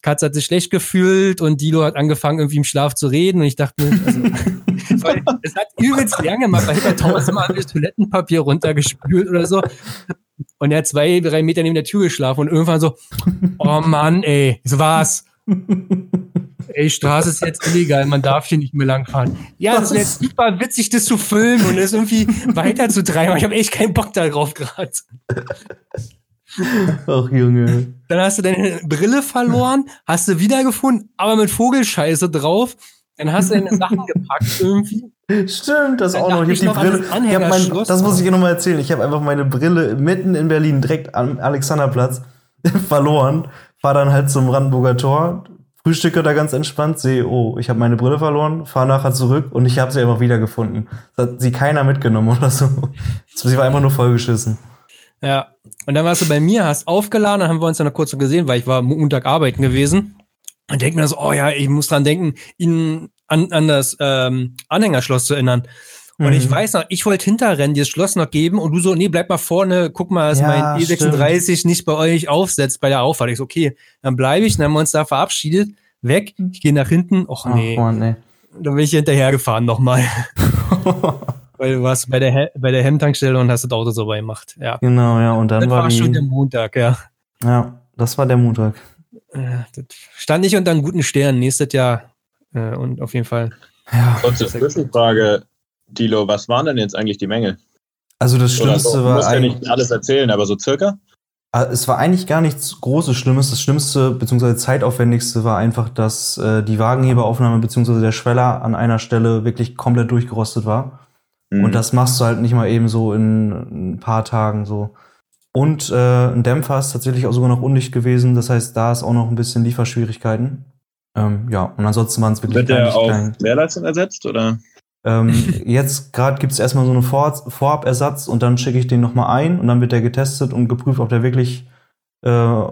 Katz hat sich schlecht gefühlt und Dilo hat angefangen, irgendwie im Schlaf zu reden und ich dachte mir, also, es hat übelst lange gemacht, weil ich habe tausendmal das Toilettenpapier runtergespült oder so und er hat zwei, drei Meter neben der Tür geschlafen und irgendwann so, oh Mann, ey, so war's. Ey, die Straße ist jetzt illegal, man darf hier nicht mehr langfahren. Ja, das wäre super witzig, das zu filmen und das irgendwie weiter zu treiben, aber ich habe echt keinen Bock darauf gerade. Ach, Junge. Dann hast du deine Brille verloren, hast du wiedergefunden, aber mit Vogelscheiße drauf. Dann hast du deine Sachen gepackt irgendwie. Stimmt, das dann auch noch. Ich die Brille. Ich hab mein, das muss ich dir nochmal erzählen. Ich habe einfach meine Brille mitten in Berlin, direkt am Alexanderplatz, verloren. Fahr dann halt zum Brandenburger Tor, frühstücke da ganz entspannt, sehe, oh, ich habe meine Brille verloren, fahre nachher zurück und ich habe sie einfach wiedergefunden. Das hat sie keiner mitgenommen oder so. Sie war einfach nur vollgeschissen. Ja, und dann warst du bei mir, hast aufgeladen, dann haben wir uns dann noch kurz so gesehen, weil ich war Montag arbeiten gewesen und denke mir so, oh ja, ich muss dran denken, ihn an, an das ähm, Anhängerschloss zu erinnern. Und mhm. ich weiß noch, ich wollte hinterrennen, dir das Schloss noch geben und du so, nee, bleib mal vorne, guck mal, dass ja, mein E sechsunddreißig stimmt. nicht bei euch aufsetzt bei der Auffahrt. Ich so, okay, dann bleibe ich, dann haben wir uns da verabschiedet, weg, ich gehe nach hinten, och nee. Ach, Mann, ey. Dann bin ich hinterhergefahren nochmal. Weil du warst bei der, He- bei der Hemmtankstelle und hast das Auto so bei gemacht. Ja. Genau, ja, und dann das war Das war schon der Montag, ja. Ja, das war der Montag. Ja, das stand ich unter einem guten Stern nächstes Jahr äh, und auf jeden Fall. Ja. Kurze Zwischenfrage. Dilo, was waren denn jetzt eigentlich die Mängel? Also das Schlimmste so, war... Du musst ja nicht alles erzählen, aber so circa? Es war eigentlich gar nichts Großes Schlimmes. Das Schlimmste bzw. zeitaufwendigste war einfach, dass äh, die Wagenheberaufnahme bzw. der Schweller an einer Stelle wirklich komplett durchgerostet war. Mhm. Und das machst du halt nicht mal eben so in ein paar Tagen so. Und äh, ein Dämpfer ist tatsächlich auch sogar noch undicht gewesen. Das heißt, da ist auch noch ein bisschen Lieferschwierigkeiten. Ähm, ja, und ansonsten waren es wirklich... Wird der auf Leerleistung ersetzt, oder... ähm, jetzt gerade gibt es erstmal so einen Vor- Vorabersatz und dann schicke ich den nochmal ein und dann wird der getestet und geprüft, ob der wirklich äh,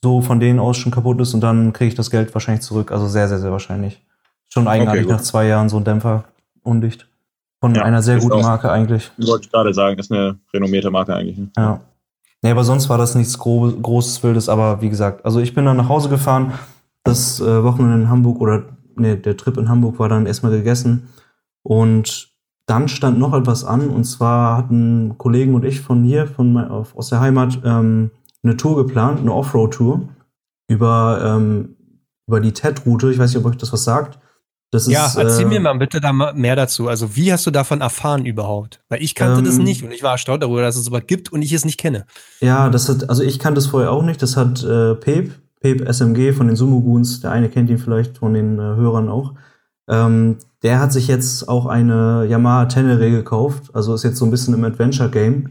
so von denen aus schon kaputt ist und dann kriege ich das Geld wahrscheinlich zurück. Also sehr, sehr, sehr wahrscheinlich. Schon eigenartig, okay, nach zwei Jahren so ein Dämpfer undicht. Von ja, einer sehr guten Marke eigentlich. Wollte ich gerade sagen, ist eine renommierte Marke eigentlich. Ne? Ja. Nee, aber sonst war das nichts Gro- Großes, Wildes, aber wie gesagt, also ich bin dann nach Hause gefahren, das äh, Wochenende in Hamburg oder nee, der Trip in Hamburg war dann erstmal gegessen. Und dann stand noch etwas an, und zwar hatten Kollegen und ich von hier, von aus der Heimat, ähm, eine Tour geplant, eine Offroad-Tour über, ähm, über die T E D-Route. Ich weiß nicht, ob euch das was sagt. Das ja, ist, erzähl äh, mir mal bitte da mehr dazu. Also wie hast du davon erfahren überhaupt? Weil ich kannte ähm, das nicht und ich war erstaunt darüber, dass es sowas gibt und ich es nicht kenne. Ja, das hat, also ich kannte es vorher auch nicht. Das hat äh, Pep, Pep S M G von den Sumo-Goons, der eine kennt ihn vielleicht von den äh, Hörern auch, ähm, der hat sich jetzt auch eine Yamaha Tenere gekauft, also ist jetzt so ein bisschen im Adventure-Game.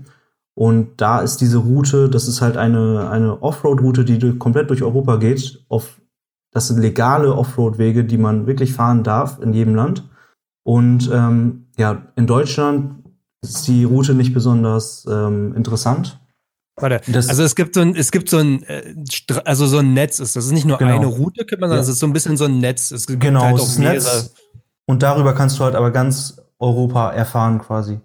Und da ist diese Route, das ist halt eine, eine Offroad-Route, die durch, komplett durch Europa geht. Auf, das sind legale Offroad-Wege, die man wirklich fahren darf in jedem Land. Und ähm, ja, in Deutschland ist die Route nicht besonders ähm, interessant. Warte, das also es gibt so ein, es gibt so ein, also so ein Netz ist. Das ist nicht nur genau. eine Route, könnte man sagen, es ja. ist so ein bisschen so ein Netz. Es gibt genau, halt auch das Netz. Und darüber kannst du halt aber ganz Europa erfahren quasi.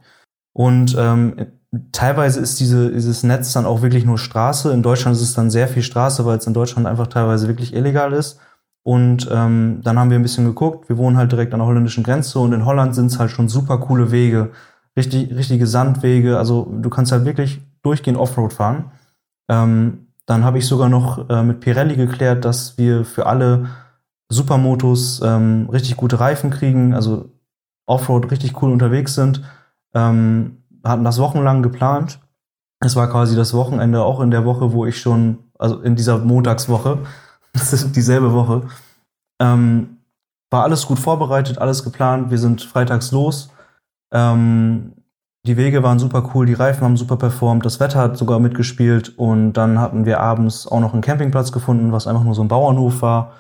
Und ähm, teilweise ist diese, dieses Netz dann auch wirklich nur Straße. In Deutschland ist es dann sehr viel Straße, weil es in Deutschland einfach teilweise wirklich illegal ist. Und ähm, dann haben wir ein bisschen geguckt. Wir wohnen halt direkt an der holländischen Grenze und in Holland sind es halt schon super coole Wege. Richtig, richtige Sandwege. Also du kannst halt wirklich durchgehend Offroad fahren. Ähm, dann habe ich sogar noch äh, mit Pirelli geklärt, dass wir für alle Supermotos ähm, richtig gute Reifen kriegen, also Offroad richtig cool unterwegs sind. Ähm, hatten das wochenlang geplant. Es war quasi das Wochenende, auch in der Woche, wo ich schon, also in dieser Montagswoche, das ist dieselbe Woche, ähm, war alles gut vorbereitet, alles geplant. Wir sind freitags los. Ähm, die Wege waren super cool, die Reifen haben super performt, das Wetter hat sogar mitgespielt und dann hatten wir abends auch noch einen Campingplatz gefunden, was einfach nur so ein Bauernhof war.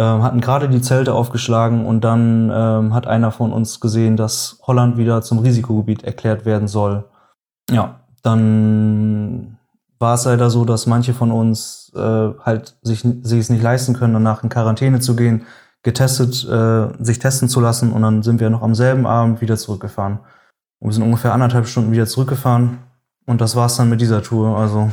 Hatten gerade die Zelte aufgeschlagen und dann ähm, hat einer von uns gesehen, dass Holland wieder zum Risikogebiet erklärt werden soll. Ja, dann war es leider so, dass manche von uns äh, halt sich, sich es nicht leisten können, danach in Quarantäne zu gehen, getestet, äh, sich testen zu lassen und dann sind wir noch am selben Abend wieder zurückgefahren. Und wir sind ungefähr anderthalb Stunden wieder zurückgefahren Und das war's dann mit dieser Tour. Also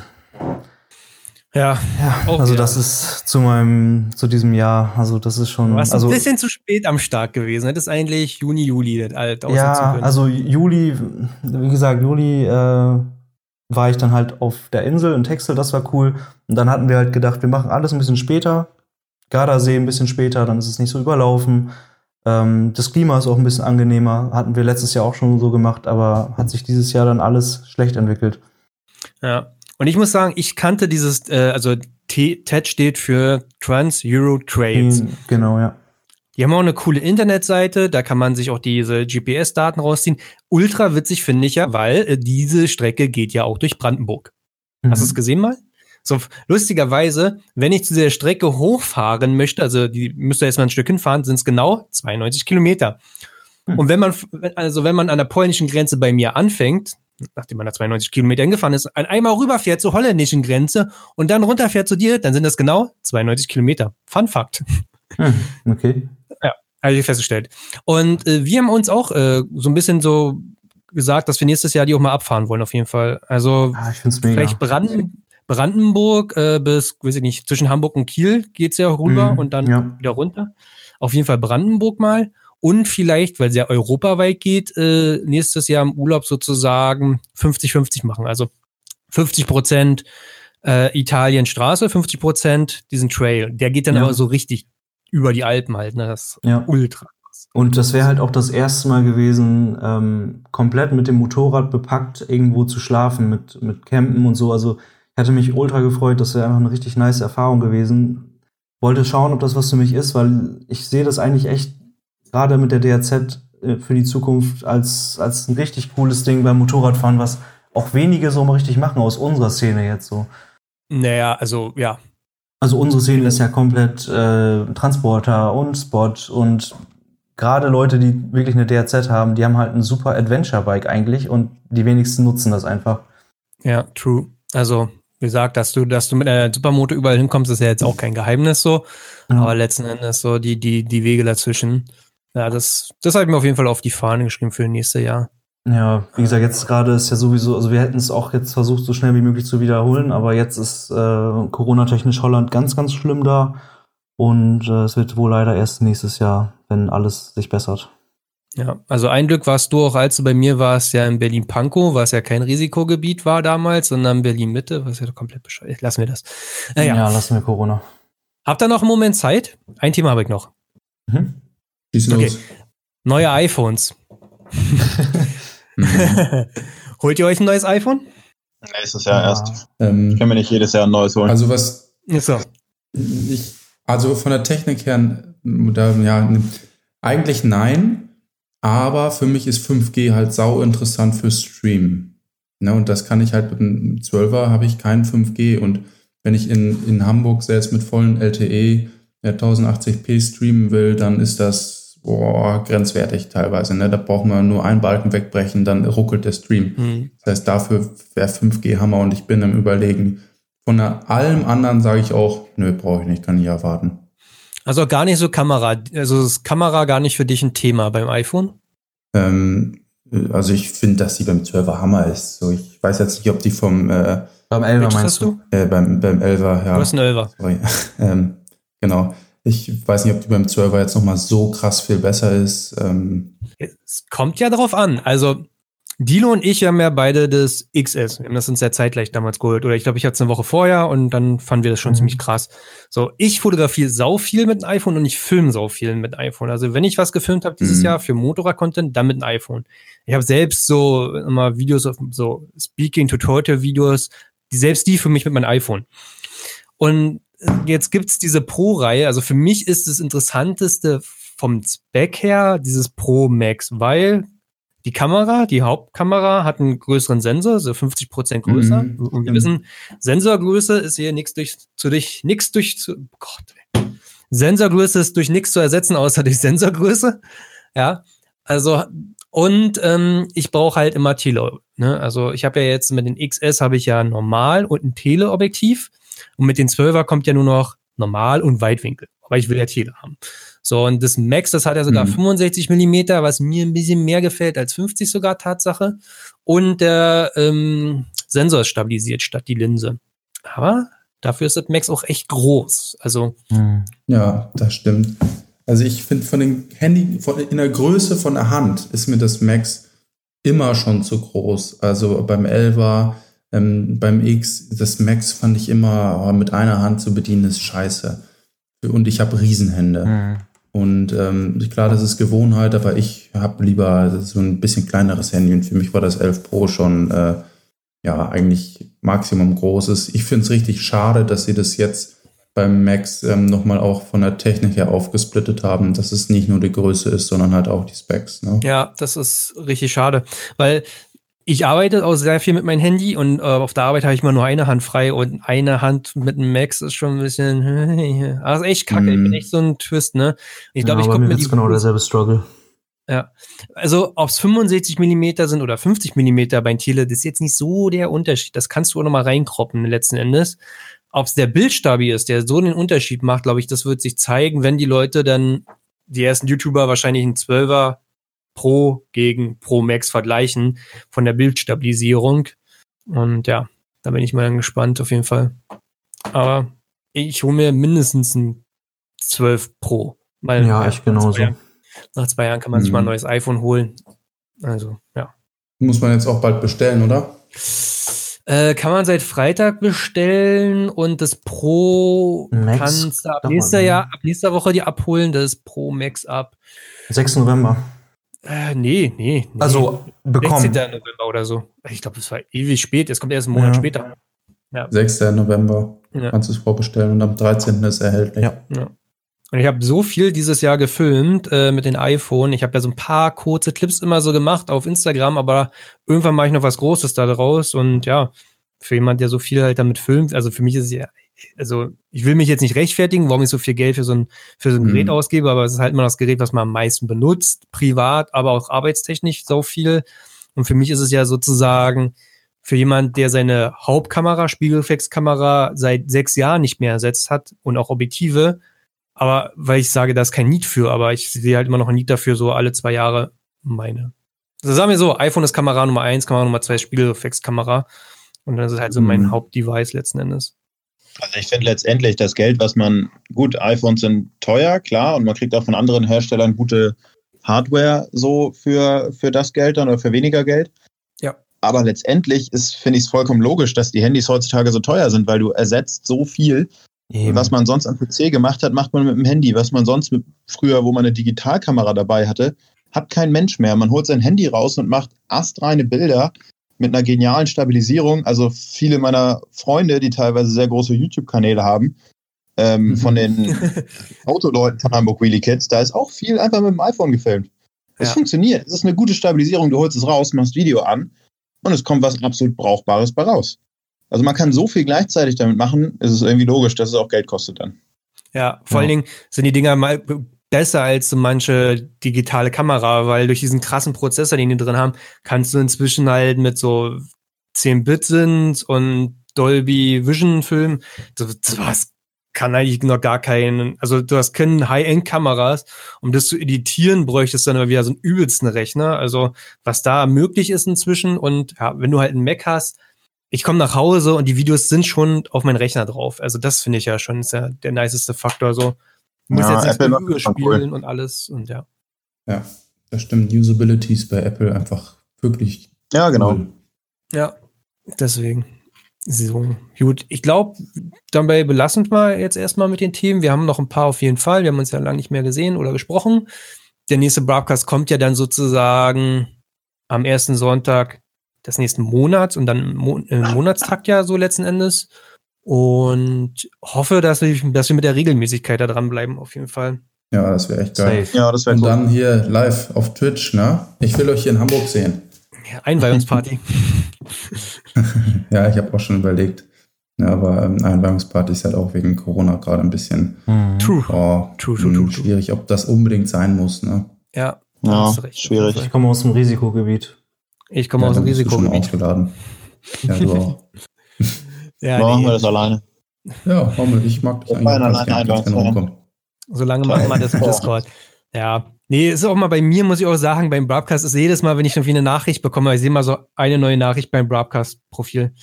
ja, ja okay. Also das ist zu meinem, zu diesem Jahr. Also das ist schon. Du warst also ein bisschen zu spät am Start gewesen. Hättest eigentlich Juni, Juli halt aussetzen ja, können. Ja, also Juli, wie gesagt, Juli äh, war ich dann halt auf der Insel in Texel. Das war cool. Und dann hatten wir halt gedacht, wir machen alles ein bisschen später. Gardasee ein bisschen später, dann ist es nicht so überlaufen. Ähm, das Klima ist auch ein bisschen angenehmer. Hatten wir letztes Jahr auch schon so gemacht, aber hat sich dieses Jahr dann alles schlecht entwickelt. Ja, und ich muss sagen, ich kannte dieses, äh, also T E D steht für Trans-Euro-Trails. Genau, ja. Die haben auch eine coole Internetseite, da kann man sich auch diese G P S-Daten rausziehen. Ultra witzig finde ich ja, weil äh, diese Strecke geht ja auch durch Brandenburg. Mhm. Hast du es gesehen mal? So, lustigerweise, wenn ich zu der Strecke hochfahren möchte, also die müsste erstmal ein Stück hinfahren, sind es genau zweiundneunzig Kilometer. Hm. Und wenn man, also wenn man an der polnischen Grenze bei mir anfängt, nachdem man da zweiundneunzig Kilometer hingefahren ist, einmal rüberfährt zur holländischen Grenze und dann runterfährt zu dir, dann sind das genau zweiundneunzig Kilometer. Fun Fact. Hm, okay. Ja, habe ich festgestellt. Und äh, wir haben uns auch äh, so ein bisschen so gesagt, dass wir nächstes Jahr die auch mal abfahren wollen, auf jeden Fall. Also, ah, ich find's mega. Vielleicht Brandenburg. Brandenburg äh, bis, weiß ich nicht, zwischen Hamburg und Kiel geht's ja rüber mm, und dann ja. wieder runter. Auf jeden Fall Brandenburg mal. Und vielleicht, weil es ja europaweit geht, äh, nächstes Jahr im Urlaub sozusagen fünfzig fünfzig machen. Also fünfzig Prozent äh, Italienstraße, fünfzig Prozent diesen Trail. Der geht dann ja. aber so richtig über die Alpen halt. Ne? Das ja. ist ultra. Und das wäre halt auch das erste Mal gewesen, ähm, komplett mit dem Motorrad bepackt, irgendwo zu schlafen, mit, mit Campen und so. Also ich hatte mich ultra gefreut, das wäre einfach eine richtig nice Erfahrung gewesen. Wollte schauen, ob das was für mich ist, weil ich sehe das eigentlich echt gerade mit der D R Z für die Zukunft als, als ein richtig cooles Ding beim Motorradfahren, was auch wenige so mal richtig machen aus unserer Szene jetzt so. Naja, also ja. Also unsere Szene ist ja komplett äh, Transporter und Spot und gerade Leute, die wirklich eine D R Z haben, die haben halt ein super Adventure-Bike eigentlich und die wenigsten nutzen das einfach. Ja, true. Also wie gesagt, dass du, dass du mit einer Supermoto überall hinkommst, ist ja jetzt auch kein Geheimnis so. Ja. Aber letzten Endes so die, die, die Wege dazwischen. Ja, das, das habe ich mir auf jeden Fall auf die Fahne geschrieben für das nächste Jahr. Ja, wie gesagt, jetzt gerade ist ja sowieso, also wir hätten es auch jetzt versucht, so schnell wie möglich zu wiederholen, aber jetzt ist äh, Corona-technisch Holland ganz, ganz schlimm da. Und äh, es wird wohl leider erst nächstes Jahr, wenn alles sich bessert. Ja, also ein Glück warst du auch, als du bei mir warst, ja in Berlin-Pankow, was ja kein Risikogebiet war damals, sondern Berlin-Mitte, was ja komplett bescheuert. Lassen wir das. Naja. Ja, lassen wir Corona. Habt ihr noch einen Moment Zeit? Ein Thema habe ich noch. Mhm. Schieß los. Okay. Neue iPhones. Holt ihr euch ein neues iPhone? Nächstes Jahr ah. erst. Ähm, ich kann mir nicht jedes Jahr ein neues holen. Also was... So. Ich, also von der Technik her, da, ja, eigentlich nein. Aber für mich ist fünf G halt sau interessant für Streamen. Ne, und das kann ich halt mit einem zwölfer habe ich kein fünf G. Und wenn ich in, in Hamburg selbst mit vollen L T E ja, tausendachtzig p streamen will, dann ist das boah, grenzwertig teilweise. Ne? Da braucht man nur einen Balken wegbrechen, dann ruckelt der Stream. Mhm. Das heißt, dafür wäre fünf G Hammer und ich bin am Überlegen. Von allem anderen sage ich auch, nö, brauche ich nicht, kann ich erwarten. Also gar nicht so Kamera, also ist Kamera gar nicht für dich ein Thema beim iPhone? Ähm, also ich finde, dass sie beim zwölfer Hammer ist. So, ich weiß jetzt nicht, ob die vom... Äh, beim elfer meinst du? du? Äh, beim, beim elfer, ja. Du hast einen elfer. Sorry. ähm, genau. Ich weiß nicht, ob die beim zwölfer jetzt nochmal so krass viel besser ist. Ähm. Es kommt ja drauf an. Also Dilo und ich haben ja beide das X S. Wir haben das uns ja zeitgleich damals geholt. Oder ich glaube, ich hatte es eine Woche vorher und dann fanden wir das schon mhm. ziemlich krass. So, ich fotografiere sau viel mit einem iPhone und ich filme sau viel mit einem iPhone. Also wenn ich was gefilmt habe dieses mhm. Jahr für Motorrad-Content, dann mit einem iPhone. Ich habe selbst so immer Videos, auf, so Speaking-Tutorial-Videos, die selbst die für mich mit meinem iPhone. Und jetzt gibt's diese Pro-Reihe. Also für mich ist das Interessanteste vom Spec her dieses Pro Max, weil die Kamera, die Hauptkamera, hat einen größeren Sensor, so fünfzig Prozent größer. Mhm. Und wir wissen, Sensorgröße ist hier nichts durch zu dich, nichts durch zu. Oh Gott. Sensorgröße ist durch nichts zu ersetzen, außer durch Sensorgröße. Ja. Also, und ähm, ich brauche halt immer Tele. Ne? Also ich habe ja jetzt mit den X S habe ich ja normal und ein Teleobjektiv. Und mit den zwölfer kommt ja nur noch normal und Weitwinkel. Aber ich will ja Tele haben. So, und das Max, das hat ja sogar mhm. fünfundsechzig Millimeter, was mir ein bisschen mehr gefällt als fünfzig sogar, Tatsache. Und der ähm, Sensor ist stabilisiert statt die Linse. Aber dafür ist das Max auch echt groß. Also ja, das stimmt. Also ich finde, von den Handy, von, in der Größe von der Hand ist mir das Max immer schon zu groß. Also beim elfer, ähm, beim X, das Max fand ich immer, oh, mit einer Hand zu bedienen ist scheiße. Und ich habe Riesenhände. Mhm. Und ähm, klar, das ist Gewohnheit, aber ich habe lieber so ein bisschen kleineres Handy. Und für mich war das elf Pro schon äh, ja eigentlich Maximum großes. Ich finde es richtig schade, dass sie das jetzt beim Max ähm, nochmal auch von der Technik her aufgesplittet haben, dass es nicht nur die Größe ist, sondern halt auch die Specs. Ne? Ja, das ist richtig schade, weil ich arbeite auch sehr viel mit meinem Handy und äh, auf der Arbeit habe ich mal nur eine Hand frei und eine Hand mit einem Max ist schon ein bisschen, aber das ist echt kacke, mm. ich bin echt so ein Twist, ne? Ich glaube, ja, ich komme mit die genau derselbe Struggle. Ja, also ob es fünfundsechzig Millimeter sind oder fünfzig Millimeter beim Tele, das ist jetzt nicht so der Unterschied, das kannst du auch nochmal reinkroppen letzten Endes. Ob es der Bildstabi ist, der so einen Unterschied macht, glaube ich, das wird sich zeigen, wenn die Leute dann, die ersten YouTuber, wahrscheinlich einen zwölfer Pro gegen Pro Max vergleichen von der Bildstabilisierung. Und ja, da bin ich mal gespannt auf jeden Fall. Aber ich hole mir mindestens einen zwölf Pro. Weil ja, ich genauso. Nach, nach zwei Jahren kann man mhm. sich mal ein neues iPhone holen. Also, ja. Muss man jetzt auch bald bestellen, oder? Äh, kann man seit Freitag bestellen und das Pro Max kannst du ab nächster Jahr, ab nächster Woche die abholen, das Pro Max ab. sechsten November. Äh, nee, nee, nee. Also bekommen. sechzehnten November oder so. Ich glaube, das war ewig spät. Jetzt kommt erst einen Monat ja. später. Ja. sechsten November ja. kannst du es vorbestellen und am dreizehnten ist erhältlich. Ja. ja. Und ich habe so viel dieses Jahr gefilmt äh, mit den iPhone. Ich habe ja so ein paar kurze Clips immer so gemacht auf Instagram, aber irgendwann mache ich noch was Großes da draus. Und ja, für jemand, der so viel halt damit filmt, also für mich ist es ja, also ich will mich jetzt nicht rechtfertigen, warum ich so viel Geld für so ein, für so ein Gerät mhm. ausgebe, aber es ist halt immer das Gerät, was man am meisten benutzt, privat, aber auch arbeitstechnisch so viel. Und für mich ist es ja sozusagen für jemand, der seine Hauptkamera, Spiegelreflexkamera seit sechs Jahren nicht mehr ersetzt hat und auch Objektive, aber weil ich sage, da ist kein Need für, aber ich sehe halt immer noch ein Need dafür, so alle zwei Jahre meine. Also sagen wir so, iPhone ist Kamera Nummer eins, Kamera Nummer zwei, Spiegelreflexkamera. Und das ist halt so mein mhm. Hauptdevice letzten Endes. Also ich finde letztendlich das Geld, was man, gut, iPhones sind teuer, klar, und man kriegt auch von anderen Herstellern gute Hardware so für, für das Geld dann oder für weniger Geld. Ja. Aber letztendlich ist, finde ich es vollkommen logisch, dass die Handys heutzutage so teuer sind, weil du ersetzt so viel. Eben. Was man sonst am P C gemacht hat, macht man mit dem Handy. Was man sonst mit, früher, wo man eine Digitalkamera dabei hatte, hat kein Mensch mehr. Man holt sein Handy raus und macht astreine Bilder mit einer genialen Stabilisierung. Also viele meiner Freunde, die teilweise sehr große YouTube-Kanäle haben, ähm, mhm. von den Autoleuten von Hamburg Wheelie Kids, da ist auch viel einfach mit dem iPhone gefilmt. Es ja. funktioniert. Es ist eine gute Stabilisierung. Du holst es raus, machst Video an und es kommt was absolut Brauchbares bei raus. Also man kann so viel gleichzeitig damit machen, ist es irgendwie logisch, dass es auch Geld kostet dann. Ja, vor ja. allen Dingen sind die Dinger mal besser als so manche digitale Kamera, weil durch diesen krassen Prozessor, den die drin haben, kannst du inzwischen halt mit so zehn Bit sind und Dolby Vision filmen. Das, das kann eigentlich noch gar keinen, also du hast keine High-End-Kameras, um das zu editieren, bräuchtest du dann aber wieder so einen übelsten Rechner. Also was da möglich ist inzwischen und ja, wenn du halt einen Mac hast, ich komme nach Hause und die Videos sind schon auf meinen Rechner drauf. Also das finde ich ja schon, ist ja der niceste Faktor. So. Du musst ja, jetzt nicht Google spielen cool. und alles. Und ja. ja, das stimmt. Usability ist bei Apple einfach wirklich Ja, genau. cool. Ja, deswegen. So, gut. Ich glaube, dabei belassen wir mal jetzt erstmal mit den Themen. Wir haben noch ein paar auf jeden Fall. Wir haben uns ja lange nicht mehr gesehen oder gesprochen. Der nächste Broadcast kommt ja dann sozusagen am ersten Sonntag des nächsten Monats und dann im, Mo- im Monatstakt ja so letzten Endes und hoffe, dass wir, dass wir mit der Regelmäßigkeit da dranbleiben auf jeden Fall. Ja, das wäre echt geil. Safe. Ja, das wäre cool. Und dann hier live auf Twitch, ne? Ich will euch hier in Hamburg sehen. Ja, Einweihungsparty. Ja, ich habe auch schon überlegt. Ja, aber ähm, Einweihungsparty ist halt auch wegen Corona gerade ein bisschen mhm. true. Oh, true, true, true, schwierig, ob das unbedingt sein muss, ne? Ja, ja recht, schwierig. Ich komme aus dem Risikogebiet. Ich komme ja, aus dem Risikogebiet. Ja, du auch. Ja, machen wir das alleine. Ja, komm, ich mag das ich eigentlich. Ganz, ganz genau. Solange machen wir das im Discord. Ja, Nee, ist auch mal bei mir, muss ich auch sagen, beim Broadcast ist jedes Mal, wenn ich irgendwie eine Nachricht bekomme, ich sehe mal so eine neue Nachricht beim Broadcast-Profil.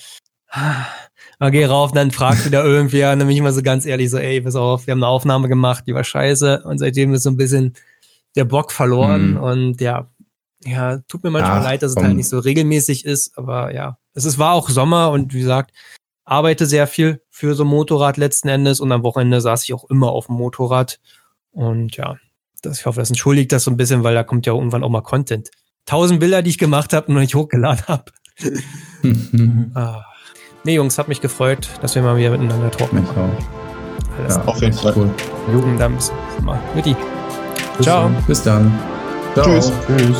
Mal geh rauf, dann fragt wieder irgendwer, und dann bin ich mal so ganz ehrlich so, ey, pass auf, wir haben eine Aufnahme gemacht, die war scheiße, und seitdem ist so ein bisschen der Bock verloren, mhm. und ja, ja, tut mir manchmal Ach, leid, dass es um. halt nicht so regelmäßig ist, aber ja, es ist, war auch Sommer, und wie gesagt, arbeite sehr viel für so ein Motorrad letzten Endes, und am Wochenende saß ich auch immer auf dem Motorrad, und ja, das, ich hoffe, das entschuldigt das so ein bisschen, weil da kommt ja irgendwann auch mal Content. Tausend Bilder, die ich gemacht habe und noch nicht hochgeladen habe. ah. Nee, Jungs, hat mich gefreut, dass wir mal wieder miteinander talken. Ja, auf jeden Fall. Cool. Jugend, dann bis zum nächsten Mal. Ciao. Bis dann. Ciao. Tschüss. Tschüss.